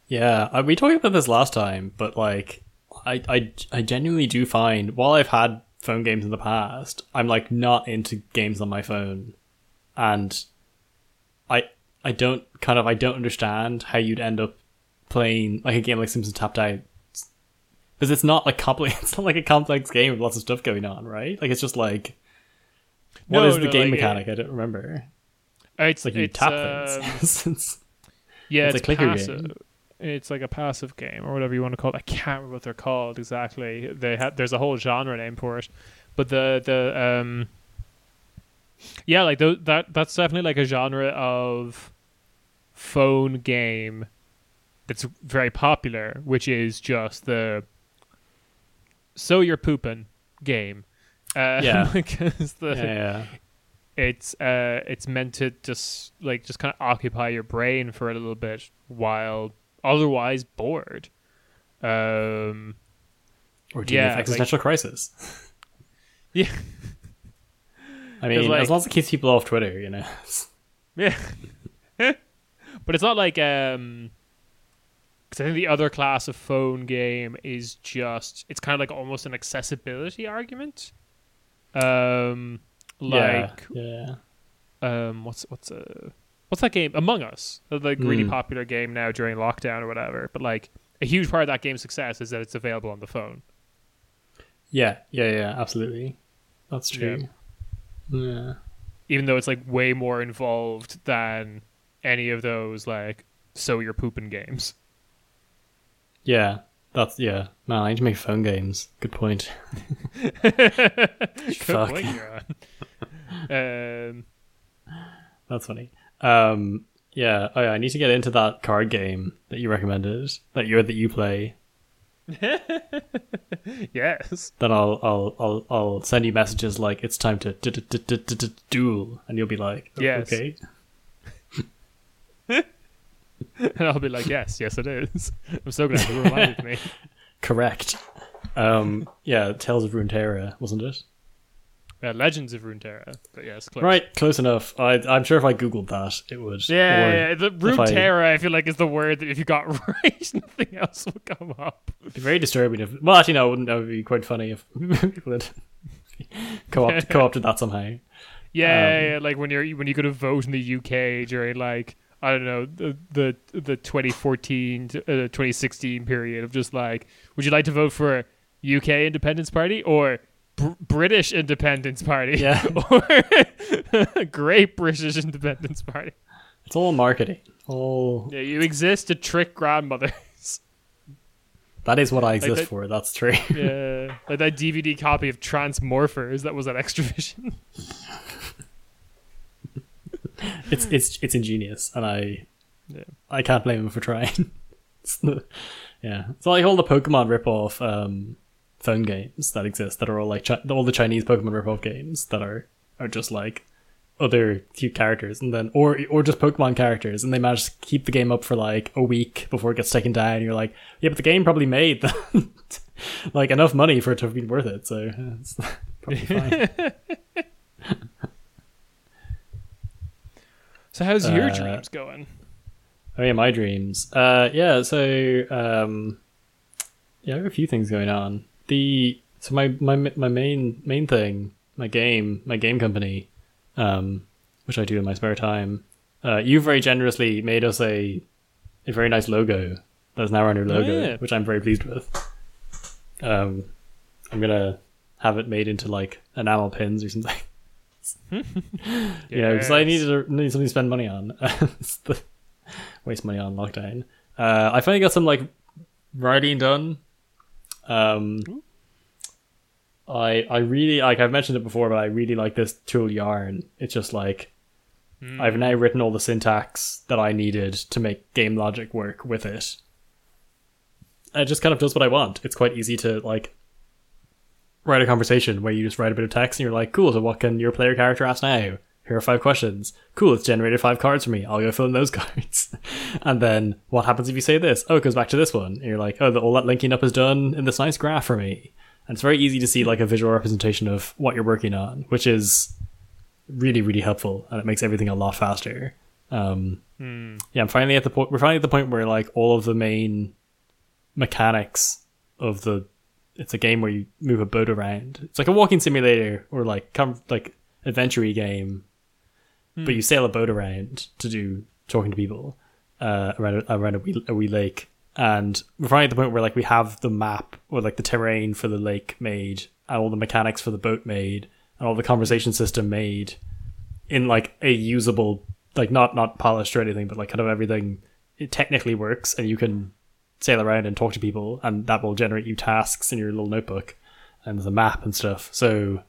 Yeah, we talked about this last time, but like, I genuinely do find, while I've had phone games in the past, I'm like not into games on my phone, and I don't understand how you'd end up playing like a game like Simpsons Tapped Out. Because it's not like complex. It's not like a complex game with lots of stuff going on, right? Like it's just like What is the game mechanic? I don't remember. It's like you tap things. Yeah, it's a clicker passive game. It's like a passive game or whatever you want to call it. I can't remember what they're called exactly. There's a whole genre name for it, but that's definitely like a genre of phone game that's very popular, which is just the so you're pooping game. It's meant to just kind of occupy your brain for a little bit while otherwise bored. Or dealing with existential crisis. Yeah. I mean, as long as it keeps people off Twitter, you know. Yeah. But it's not like... Because I think the other class of phone game is just... It's kind of like almost an accessibility argument. What's that game? Among Us. Like really popular game now during lockdown or whatever. But like a huge part of that game's success is that it's available on the phone. Yeah, absolutely. That's true. Yeah. Even though it's like way more involved than any of those like so you're pooping games. Yeah. That's Man, I need to make phone games. Good point. Good point, you're on. That's funny. I need to get into that card game that you recommended that you play. Yes. Then I'll send you messages like it's time to duel, and you'll be like, yes. Okay. And I'll be like, yes it is. I'm so glad you reminded me. Correct. Tales of Runeterra, wasn't it? Legends of Runeterra, but yes, close. Right, close enough. I'm sure if I googled that, it would. Yeah. The Runeterra, I feel like, is the word that if you got right, nothing else would come up. It'd be very disturbing. That would be quite funny if people had co-opted that somehow. Yeah, like when you go to vote in the UK during like I don't know the 2014 to 2016 period of just like, would you like to vote for UK Independence Party or British Independence Party, or Great British Independence Party? It's all marketing. You exist to trick grandmothers. That is what I exist for. That's true. Yeah, like that DVD copy of Transmorphers that was at Extravision. It's ingenious, and I can't blame him for trying. It's like all the Pokemon ripoff phone games that exist that are all like all the Chinese Pokemon ripoff games that are just like other cute characters, and then or just Pokemon characters, and they manage to keep the game up for like a week before it gets taken down. And you're like, yeah, but the game probably made like enough money for it to have been worth it, so it's probably fine. So how's your dreams going? Oh yeah, my dreams. I have a few things going on. My main thing, my game company, which I do in my spare time. You very generously made us a very nice logo. That's now our new logo, which I'm very pleased with. I'm gonna have it made into like enamel pins or something. Because I need something to spend money on. Waste money on lockdown. I finally got some like writing done. I really like, I've mentioned it before, but I really like this tool Yarn. It's just like I've now written all the syntax that I needed to make game logic work with it. It just kind of does what I want. It's quite easy to like write a conversation where you just write a bit of text and you're like, cool, so what can your player character ask now? Here are 5 questions. Cool, it's generated 5 cards for me. I'll go fill in those cards. And then what happens if you say this? Oh, it goes back to this one. And you're like, oh, all that linking up is done in this nice graph for me. And it's very easy to see like a visual representation of what you're working on, which is really, really helpful. And it makes everything a lot faster. We're finally at the point where like all of the main mechanics of it's a game where you move a boat around. It's like a walking simulator or like adventure-y game, but you sail a boat around to do talking to people around a wee lake. And we're finally at the point where like we have the map or like the terrain for the lake made and all the mechanics for the boat made, and all the conversation system made in like a usable, like not polished or anything, but like kind of everything, it technically works, and you can sail around and talk to people, and that will generate you tasks in your little notebook, and there's a map and stuff. So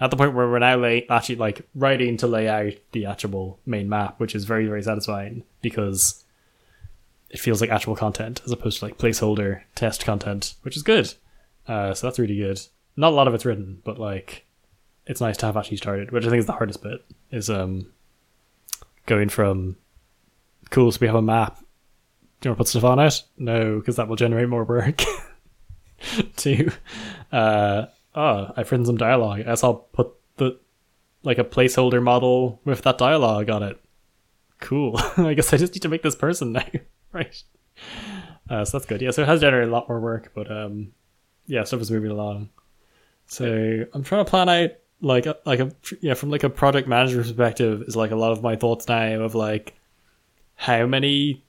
at the point where we're now actually like writing to lay out the actual main map, which is very, very satisfying because it feels like actual content as opposed to like placeholder test content, which is good. So that's really good. Not a lot of it's written, but like it's nice to have actually started, which I think is the hardest bit, is going from cool, so we have a map, do you want to put stuff on it? No, because that will generate more work. to I've written some dialogue. I guess I'll put the like a placeholder model with that dialogue on it. Cool. I guess I just need to make this person now. Right. So that's good. Yeah, so it has generated a lot more work, but yeah, stuff is moving along. So I'm trying to plan out from like a project manager perspective is like a lot of my thoughts now of like how many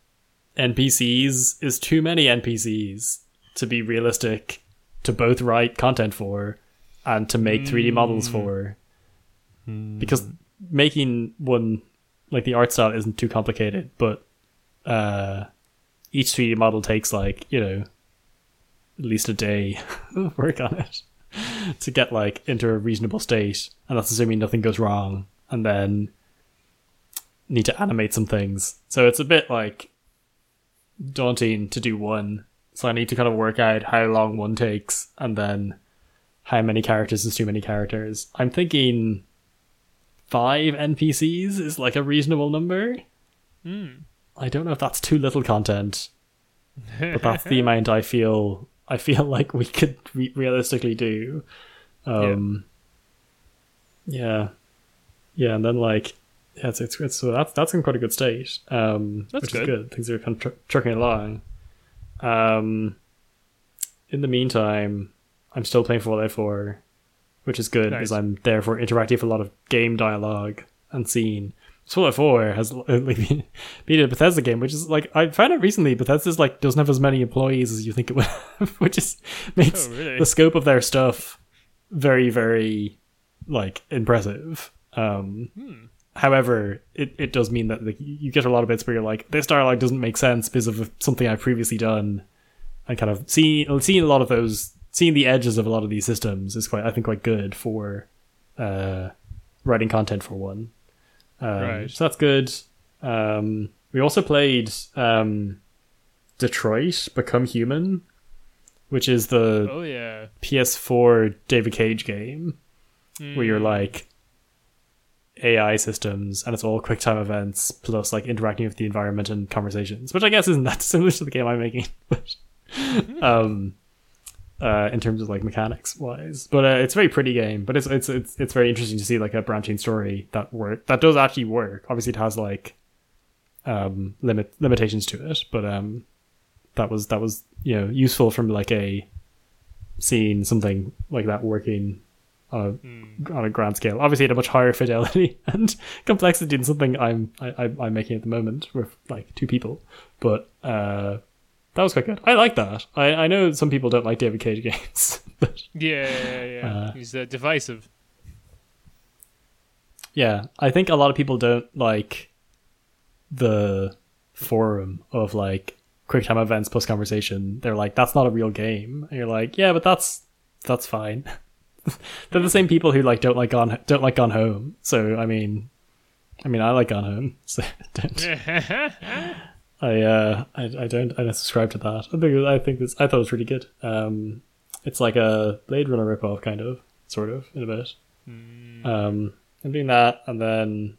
NPCs is too many NPCs to be realistic to both write content for and to make 3D models for, because making one, like the art style isn't too complicated, but each 3D model takes like, you know, at least a day of work on it to get like into a reasonable state, and that's assuming nothing goes wrong, and then need to animate some things, so it's a bit like daunting to do one. So I need to kind of work out how long one takes, and then how many characters is too many characters. I'm thinking 5 NPCs is like a reasonable number. I don't know if that's too little content, but that's the amount I feel like we could realistically do. Yeah, and then like it's so that's in quite a good state. Which is good. Things are kind of trucking along. In the meantime, I'm still playing Fallout 4, which is good because I'm therefore interacting with a lot of game dialogue and scene. Fallout 4 has been a Bethesda game, which is like, I found out recently Bethesda's like doesn't have as many employees as you think it would have, which is makes the scope of their stuff very, very like impressive. However, it does mean that like, you get a lot of bits where you're like, this dialogue doesn't make sense because of something I've previously done, and kind of seeing a lot of those, seeing the edges of a lot of these systems is quite good for writing content for one. So that's good. We also played Detroit: Become Human, which is the PS4 David Cage game where you're like AI systems, and it's all QuickTime events plus like interacting with the environment and conversations, which I guess isn't that similar to the game I'm making, but in terms of like mechanics wise, but it's a very pretty game, but it's very interesting to see like a branching story that does actually work. Obviously it has like limitations to it, but that was you know, useful from like a seeing something like that working on a grand scale, obviously at a much higher fidelity and complexity than something I'm making at the moment with like 2 people, but that was quite good. I like that. I know some people don't like David Cage games, but he's divisive. Yeah, I think a lot of people don't like the forum of like QuickTime events plus conversation. They're like, that's not a real game, and you're like, yeah, but that's fine. They're the same people who like don't like Gone Home. So I mean I like Gone Home. So don't. I don't subscribe to that. I thought it was really good. It's like a Blade Runner ripoff, kind of, sort of, in a bit. I'm doing that, and then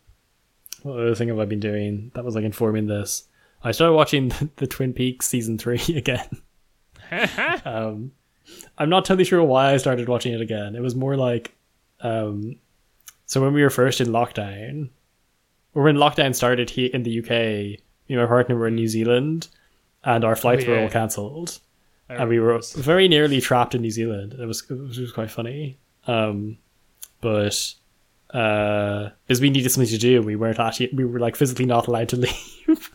what other thing have I been doing that was like informing this? I started watching the Twin Peaks season 3 again. I'm not totally sure why I started watching it again. It was more like, so when we were first in lockdown, or when lockdown started here in the UK, me and my partner were in New Zealand, and our flights were all cancelled, and we were very nearly trapped in New Zealand. It was quite funny, but because we needed something to do, we were like physically not allowed to leave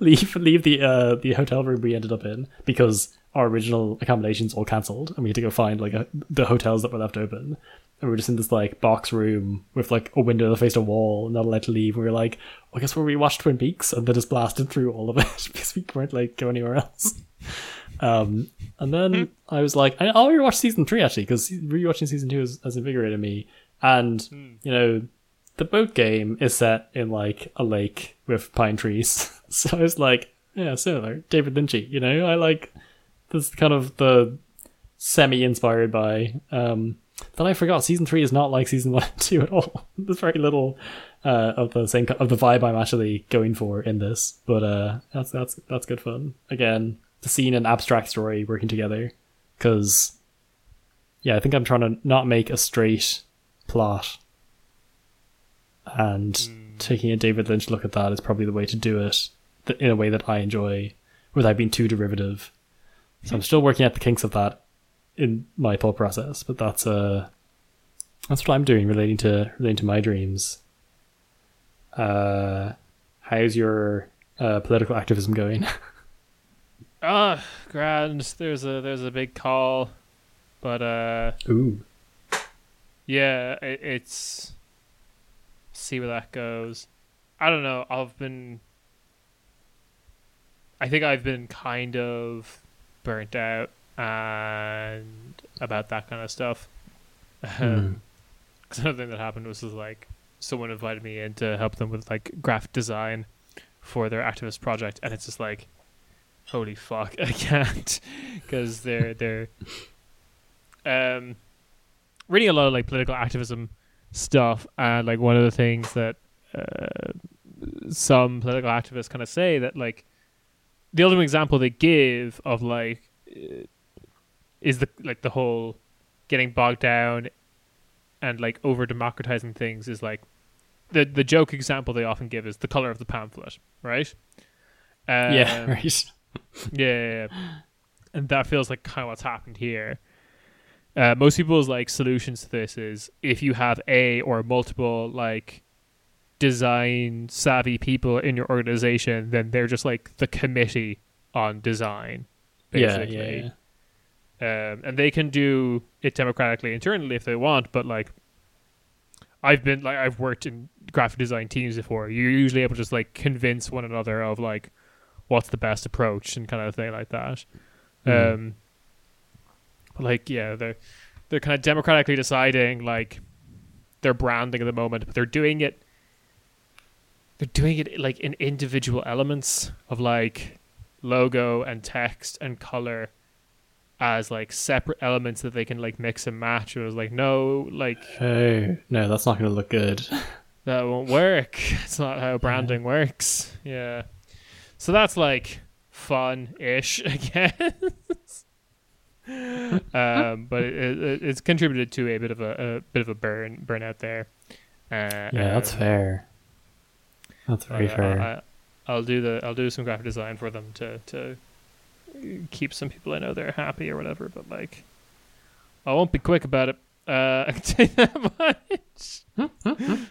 the hotel room we ended up in, because our original accommodations all cancelled, and we had to go find like the hotels that were left open. and we're just in this like box room with like a window that faced a wall and not allowed to leave. And we were like, well, I guess we'll rewatch Twin Peaks, and they just blasted through all of it because we weren't like go anywhere else. And then I was like, I'll rewatch season 3 actually, because rewatching season 2 has invigorated me. And you know, the boat game is set in like a lake with pine trees, so I was like, yeah, similar David Lynchy, you know, I like this kind of the semi-inspired by. Then I forgot season 3 is not like season 1 and 2 at all. There's very little of the same of the vibe I'm actually going for in this, but that's good fun. Again, the scene and abstract story working together, because yeah, I think I'm trying to not make a straight plot, and taking a David Lynch look at that is probably the way to do it in a way that I enjoy without being too derivative. So I'm still working out the kinks of that in my thought process, but that's what I'm doing relating to my dreams. How's your political activism going? Ah, oh, grand. There's a big call, but ooh, yeah, it's see where that goes. I don't know. I think I've been kind of burnt out and about that kind of stuff. Another thing that happened was like someone invited me in to help them with like graphic design for their activist project, and it's just like, holy fuck, I can't, because they're reading a lot of like political activism stuff, and like one of the things that some political activists kind of say that like the ultimate example they give of like is the whole getting bogged down and like over democratizing things is like the joke example they often give is the color of the pamphlet, right? Yeah, right. Yeah. And that feels like kind of what's happened here. Most people's like solutions to this is if you have a or multiple like design savvy people in your organization, then they're just like the committee on design, basically. Yeah. And they can do it democratically internally if they want, but like I've worked in graphic design teams before. You're usually able to just like convince one another of like what's the best approach and kind of thing like that. Like, yeah, they're kind of democratically deciding like their branding at the moment, but they're doing it like in individual elements of like logo and text and color as like separate elements that they can like mix and match. It was like, no, that's not gonna look good. That won't work. It's not how branding works. Yeah. So that's like fun-ish, I guess. But it's contributed to a bit of a burnout there. Yeah, that's fair. That's very fair. I'll do some graphic design for them to keep some people I know they're happy or whatever. But like, I won't be quick about it. I can tell you that much. I think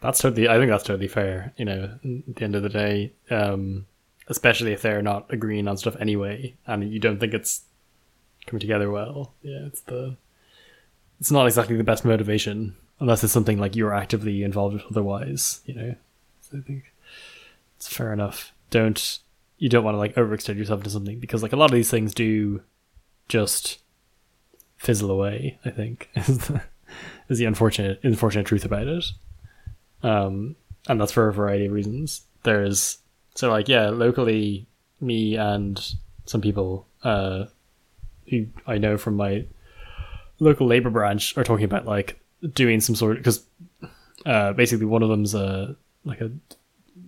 that's totally fair, you know, at the end of the day, especially if they're not agreeing on stuff anyway and you don't think it's coming together well. Yeah, it's not exactly the best motivation unless it's something like you're actively involved with otherwise, you know. So I think it's fair enough. You don't want to like overextend yourself into something, because like a lot of these things do just fizzle away, I think, is the unfortunate truth about it. And that's for a variety of reasons. There's so like, yeah, locally me and some people who I know from my local labor branch are talking about like doing some sort, because basically one of them's a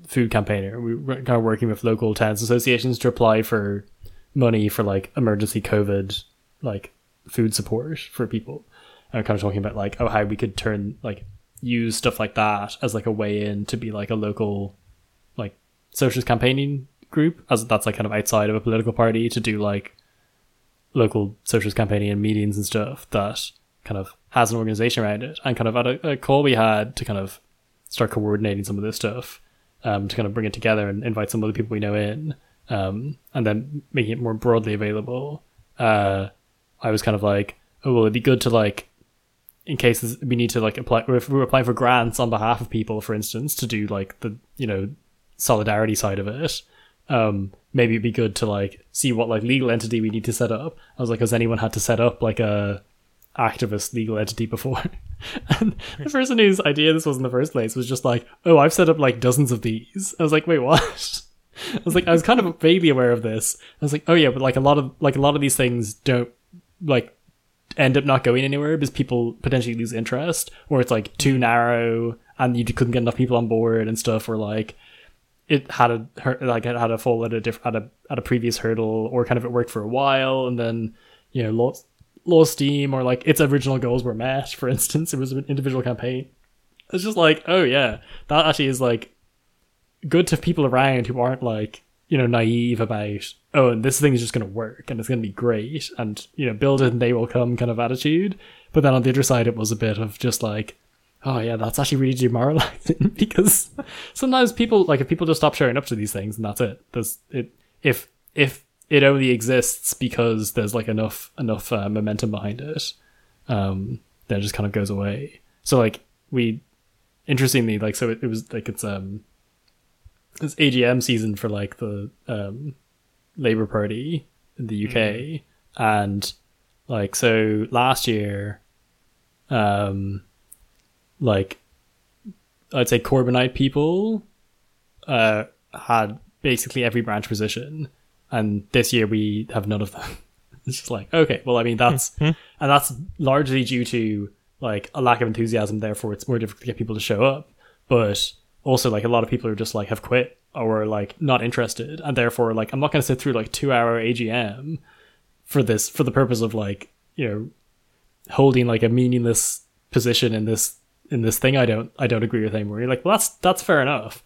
food campaigner. We were kind of working with local towns associations to apply for money for like emergency COVID like food support for people, and we're kind of talking about like, oh, how we could turn like use stuff like that as like a way in to be like a local like socialist campaigning group, as that's like kind of outside of a political party, to do like local socialist campaigning and meetings and stuff that kind of has an organization around it. And kind of at a call we had to kind of start coordinating some of this stuff, to kind of bring it together and invite some of the people we know in, and then making it more broadly available. I was kind of like, oh, well, it'd be good to like in cases we need to like apply, or if we were applying for grants on behalf of people, for instance, to do like the, you know, solidarity side of it, maybe it'd be good to like see what like legal entity we need to set up. I was like, has anyone had to set up like a activist legal entity before? And the person whose idea this was in the first place was just like, oh, I've set up like dozens of these. I was like, wait, what? I was like, I was kind of vaguely aware of this. I was like, oh yeah, but like a lot of these things don't like end up not going anywhere because people potentially lose interest, or it's like too narrow and you couldn't get enough people on board and stuff, or like it had a fall at a previous hurdle, or kind of it worked for a while and then, you know, lost steam, or like its original goals were met. For instance, it was an individual campaign. It's just like, oh yeah, that actually is like good to people around who aren't like, you know, naive about, oh, and this thing is just going to work and it's going to be great and, you know, build it and they will come kind of attitude. But then on the other side, it was a bit of just like, oh yeah, that's actually really demoralizing because sometimes people, like, if people just stop showing up to these things and that's it, if it only exists because there's like enough momentum behind it, then it just kind of goes away. So like we, interestingly, like, so it was like, it's AGM season for like the Labour Party in the UK, mm-hmm. and like so last year, like I'd say Corbynite people had basically every branch position, and this year we have none of them. It's just like, okay, well, I mean that's mm-hmm. and that's largely due to like a lack of enthusiasm. Therefore, it's more difficult to get people to show up, but also like a lot of people are just like have quit or like not interested, and therefore like I'm not going to sit through like 2-hour AGM for this for the purpose of like, you know, holding like a meaningless position in this thing I don't agree with anymore. You're like, well, that's fair enough,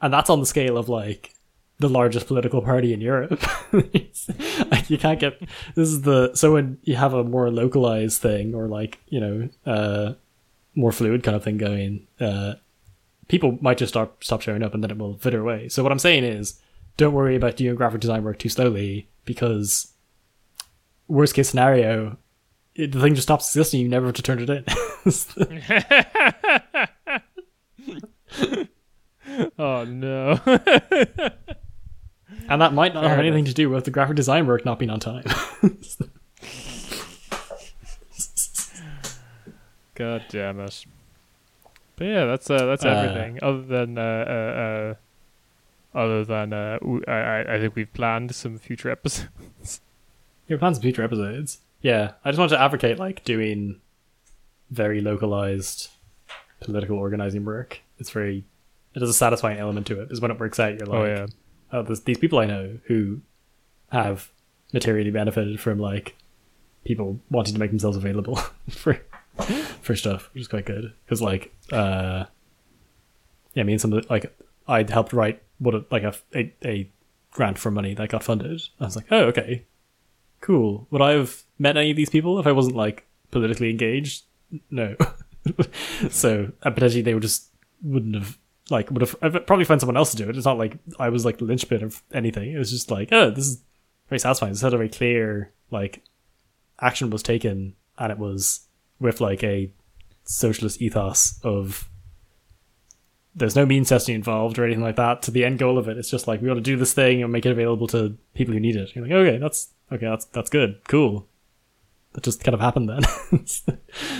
and that's on the scale of like the largest political party in Europe. Like, you can't get this is the so when you have a more localized thing or like, you know, more fluid kind of thing going, people might just stop showing up and then it will wither away. So what I'm saying is, don't worry about doing graphic design work too slowly, because worst case scenario, the thing just stops existing. You never have to turn it in. Oh no. And that might not have anything to do with the graphic design work not being on time. God damn it. But yeah, that's everything. I think we've planned some future episodes. Yeah, planned some future episodes. Yeah, I just want to advocate like doing very localized political organizing work. It has a satisfying element to it. Is when it works out, you're like, oh yeah, oh, these people I know who have materially benefited from like people wanting to make themselves available for stuff, which is quite good because like yeah, I mean some of the, like I helped write a grant for money that got funded. I was like, oh okay, cool, would I have met any of these people if I wasn't like politically engaged? No. So potentially they would have probably found someone else to do it. It's not like I was like the linchpin of anything. It was just like, oh, this is very satisfying. It's had a very clear like action was taken, and it was with like a socialist ethos of there's no means testing involved or anything like that to the end goal of it. It's just like, we want to do this thing and make it available to people who need it. You're like, okay, that's good, cool. That just kind of happened then.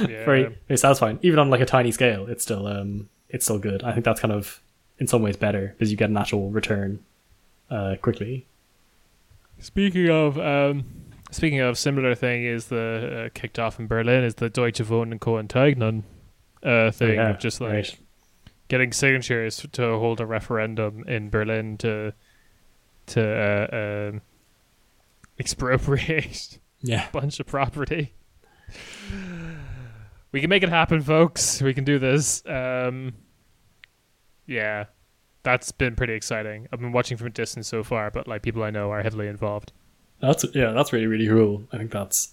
Yeah. Very, very satisfying. Even on like a tiny scale, it's still good. I think that's kind of in some ways better because you get an actual return quickly. Speaking of similar thing is the kicked off in Berlin is the Deutsche Wohnen Co. Enteignen thing, of just like getting signatures to hold a referendum in Berlin to expropriate a bunch of property. We can make it happen, folks. We can do this. Yeah, that's been pretty exciting. I've been watching from a distance so far, but like people I know are heavily involved. That's really really cool. I think that's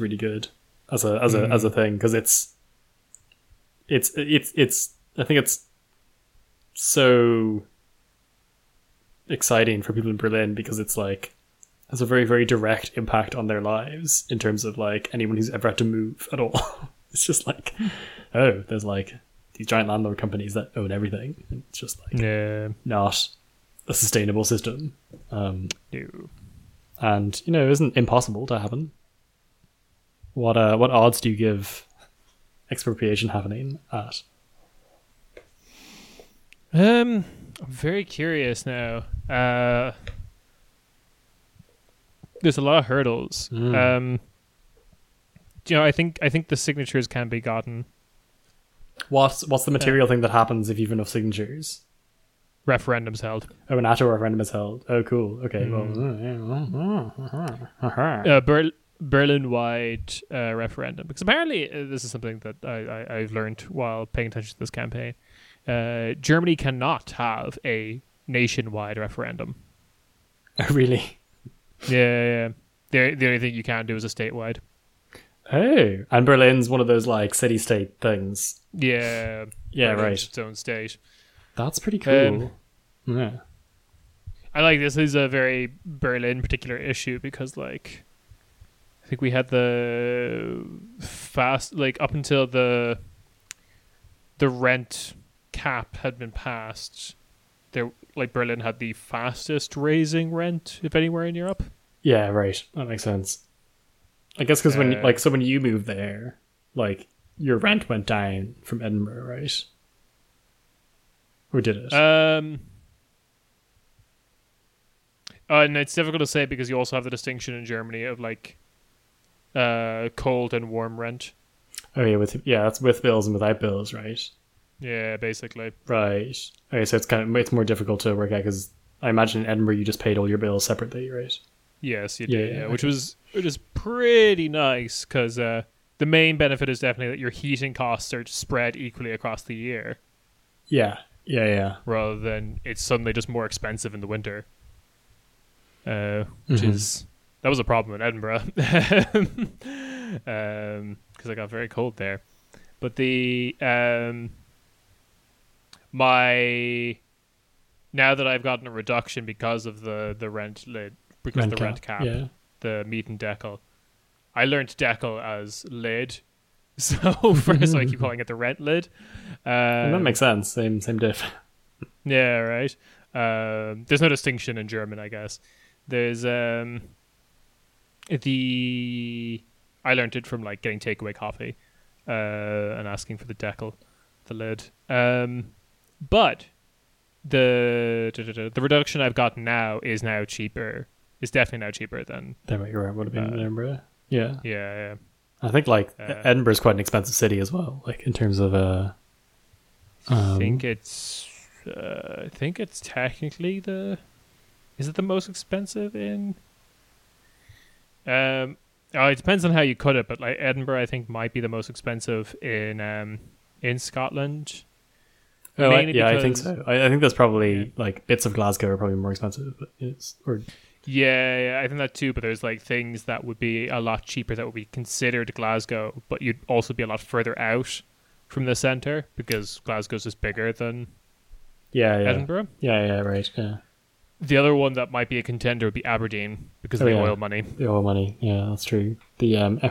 really good as a thing because it's I think it's so exciting for people in Berlin because it's like has a very, very direct impact on their lives in terms of like anyone who's ever had to move at all. It's just like, oh, there's like these giant landlord companies that own everything. It's just like not a sustainable system. No. And, you know, it isn't impossible to happen. What odds do you give expropriation happening at? I'm very curious now. There's a lot of hurdles. You know, I think the signatures can be gotten. What's the material thing that happens if you have enough signatures? Referendums held. Oh, an actual referendum is held. Oh, cool. Okay. Berlin-wide referendum, because apparently this is something that I've learned while paying attention to this campaign. Germany cannot have a nationwide referendum. Oh, really? Yeah. The only thing you can do is a statewide. Oh, and Berlin's one of those like city-state things. Yeah. Yeah, Berlin's right. Its own state. That's pretty cool. Yeah. I like this. This is a very Berlin particular issue because, like, I think we had the fast, like, up until the rent cap had been passed, there, like, Berlin had the fastest raising rent, if anywhere in Europe. Yeah, right. That makes sense. I guess because when you moved there, like, your rent went down from Edinburgh, right? Who did it? And it's difficult to say because you also have the distinction in Germany of like cold and warm rent. Oh yeah, that's with bills and without bills, right? Yeah, basically. Right. Okay, so it's more difficult to work out because I imagine in Edinburgh you just paid all your bills separately, right? Yes, you did. Yeah, okay. which is pretty nice because the main benefit is definitely that your heating costs are spread equally across the year. Yeah. Rather than it's suddenly just more expensive in the winter, which is that was a problem in Edinburgh because I got very cold there. But the now that I've gotten a reduction because of the rent lid because rent of the rent cap, the meat and decal, I learned decal as lid. So I keep calling it the rent lid. That makes sense. Same diff. Yeah, right. There's no distinction in German, I guess. There's I learned it from like getting takeaway coffee and asking for the decal, the lid. But the reduction I've got now is now cheaper. It's definitely now cheaper than what it would have been in Edinburgh. Yeah. I think like Edinburgh's quite an expensive city as well, like in terms of I think it's technically is it the most expensive in it depends on how you cut it, but like Edinburgh I think might be the most expensive in Scotland. Oh, I think so. I think there's probably like bits of Glasgow are probably more expensive, but I think that too, but there's like things that would be a lot cheaper that would be considered Glasgow, but you'd also be a lot further out from the centre because Glasgow's just bigger than Edinburgh. Yeah, right. The other one that might be a contender would be Aberdeen because of the oil money. The oil money, yeah, that's true. The I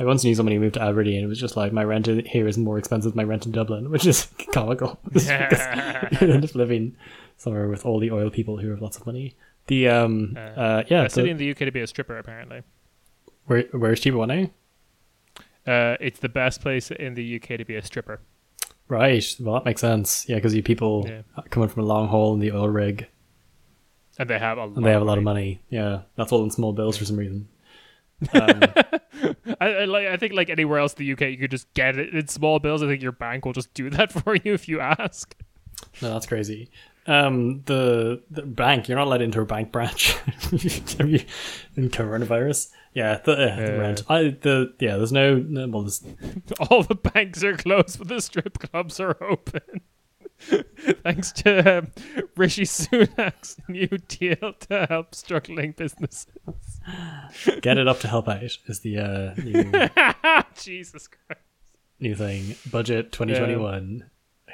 once knew somebody who moved to Aberdeen and it was just like, my rent here is more expensive than my rent in Dublin, which is comical. You're just living somewhere with all the oil people who have lots of money. The a city in the UK to be a stripper apparently. Where's cheaper one, eh? It's the best place in the UK to be a stripper. Right. Well, that makes sense. Yeah, because you people coming from a long haul in the oil rig, and they have a lot of money. Yeah, that's all in small bills for some reason. I think like anywhere else in the UK, you could just get it in small bills. I think your bank will just do that for you if you ask. No, that's crazy. The bank, you're not let into a bank branch in coronavirus. The rent. There's no. Well, all the banks are closed, but the strip clubs are open. Thanks to Rishi Sunak's new deal to help struggling businesses. Get it up to help out is the new Jesus Christ new thing. Budget 2021.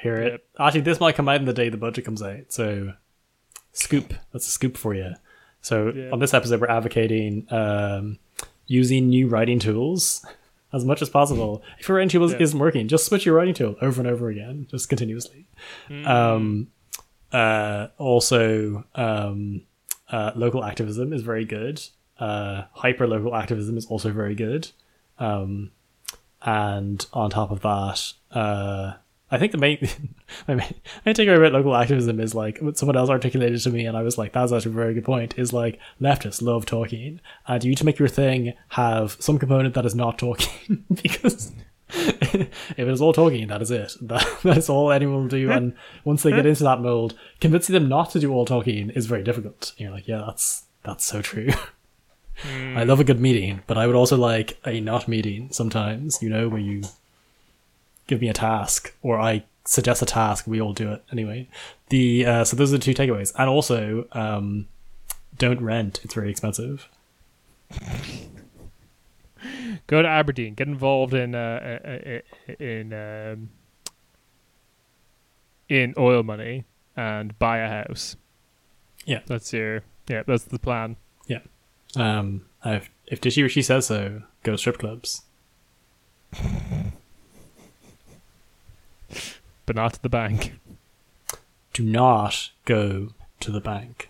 Hear it. Actually, this might come out in the day the budget comes out, so scoop. That's a scoop for you. So on this episode, we're advocating using new writing tools as much as possible. If your writing tool isn't working, just switch your writing tool over and over again, just continuously. Local activism is very good. Hyper-local activism is also very good. And on top of that, I think the main takeaway about local activism is, like, what someone else articulated to me, and I was like, that's actually a very good point, is, like, leftists love talking, and you need to make your thing have some component that is not talking, because if it is all talking, that is it. That's all anyone will do, and once they get into that mold, convincing them not to do all talking is very difficult. And you're like, yeah, that's so true. I love a good meeting, but I would also like a not meeting sometimes, you know, where you give me a task, or I suggest a task, we all do it anyway. So those are the two takeaways. And also, don't rent, it's very expensive. Go to Aberdeen, get involved in oil money and buy a house. Yeah, that's the plan. Yeah. If Dishy Rishi says so, go to strip clubs. But not to the bank. Do not go to the bank.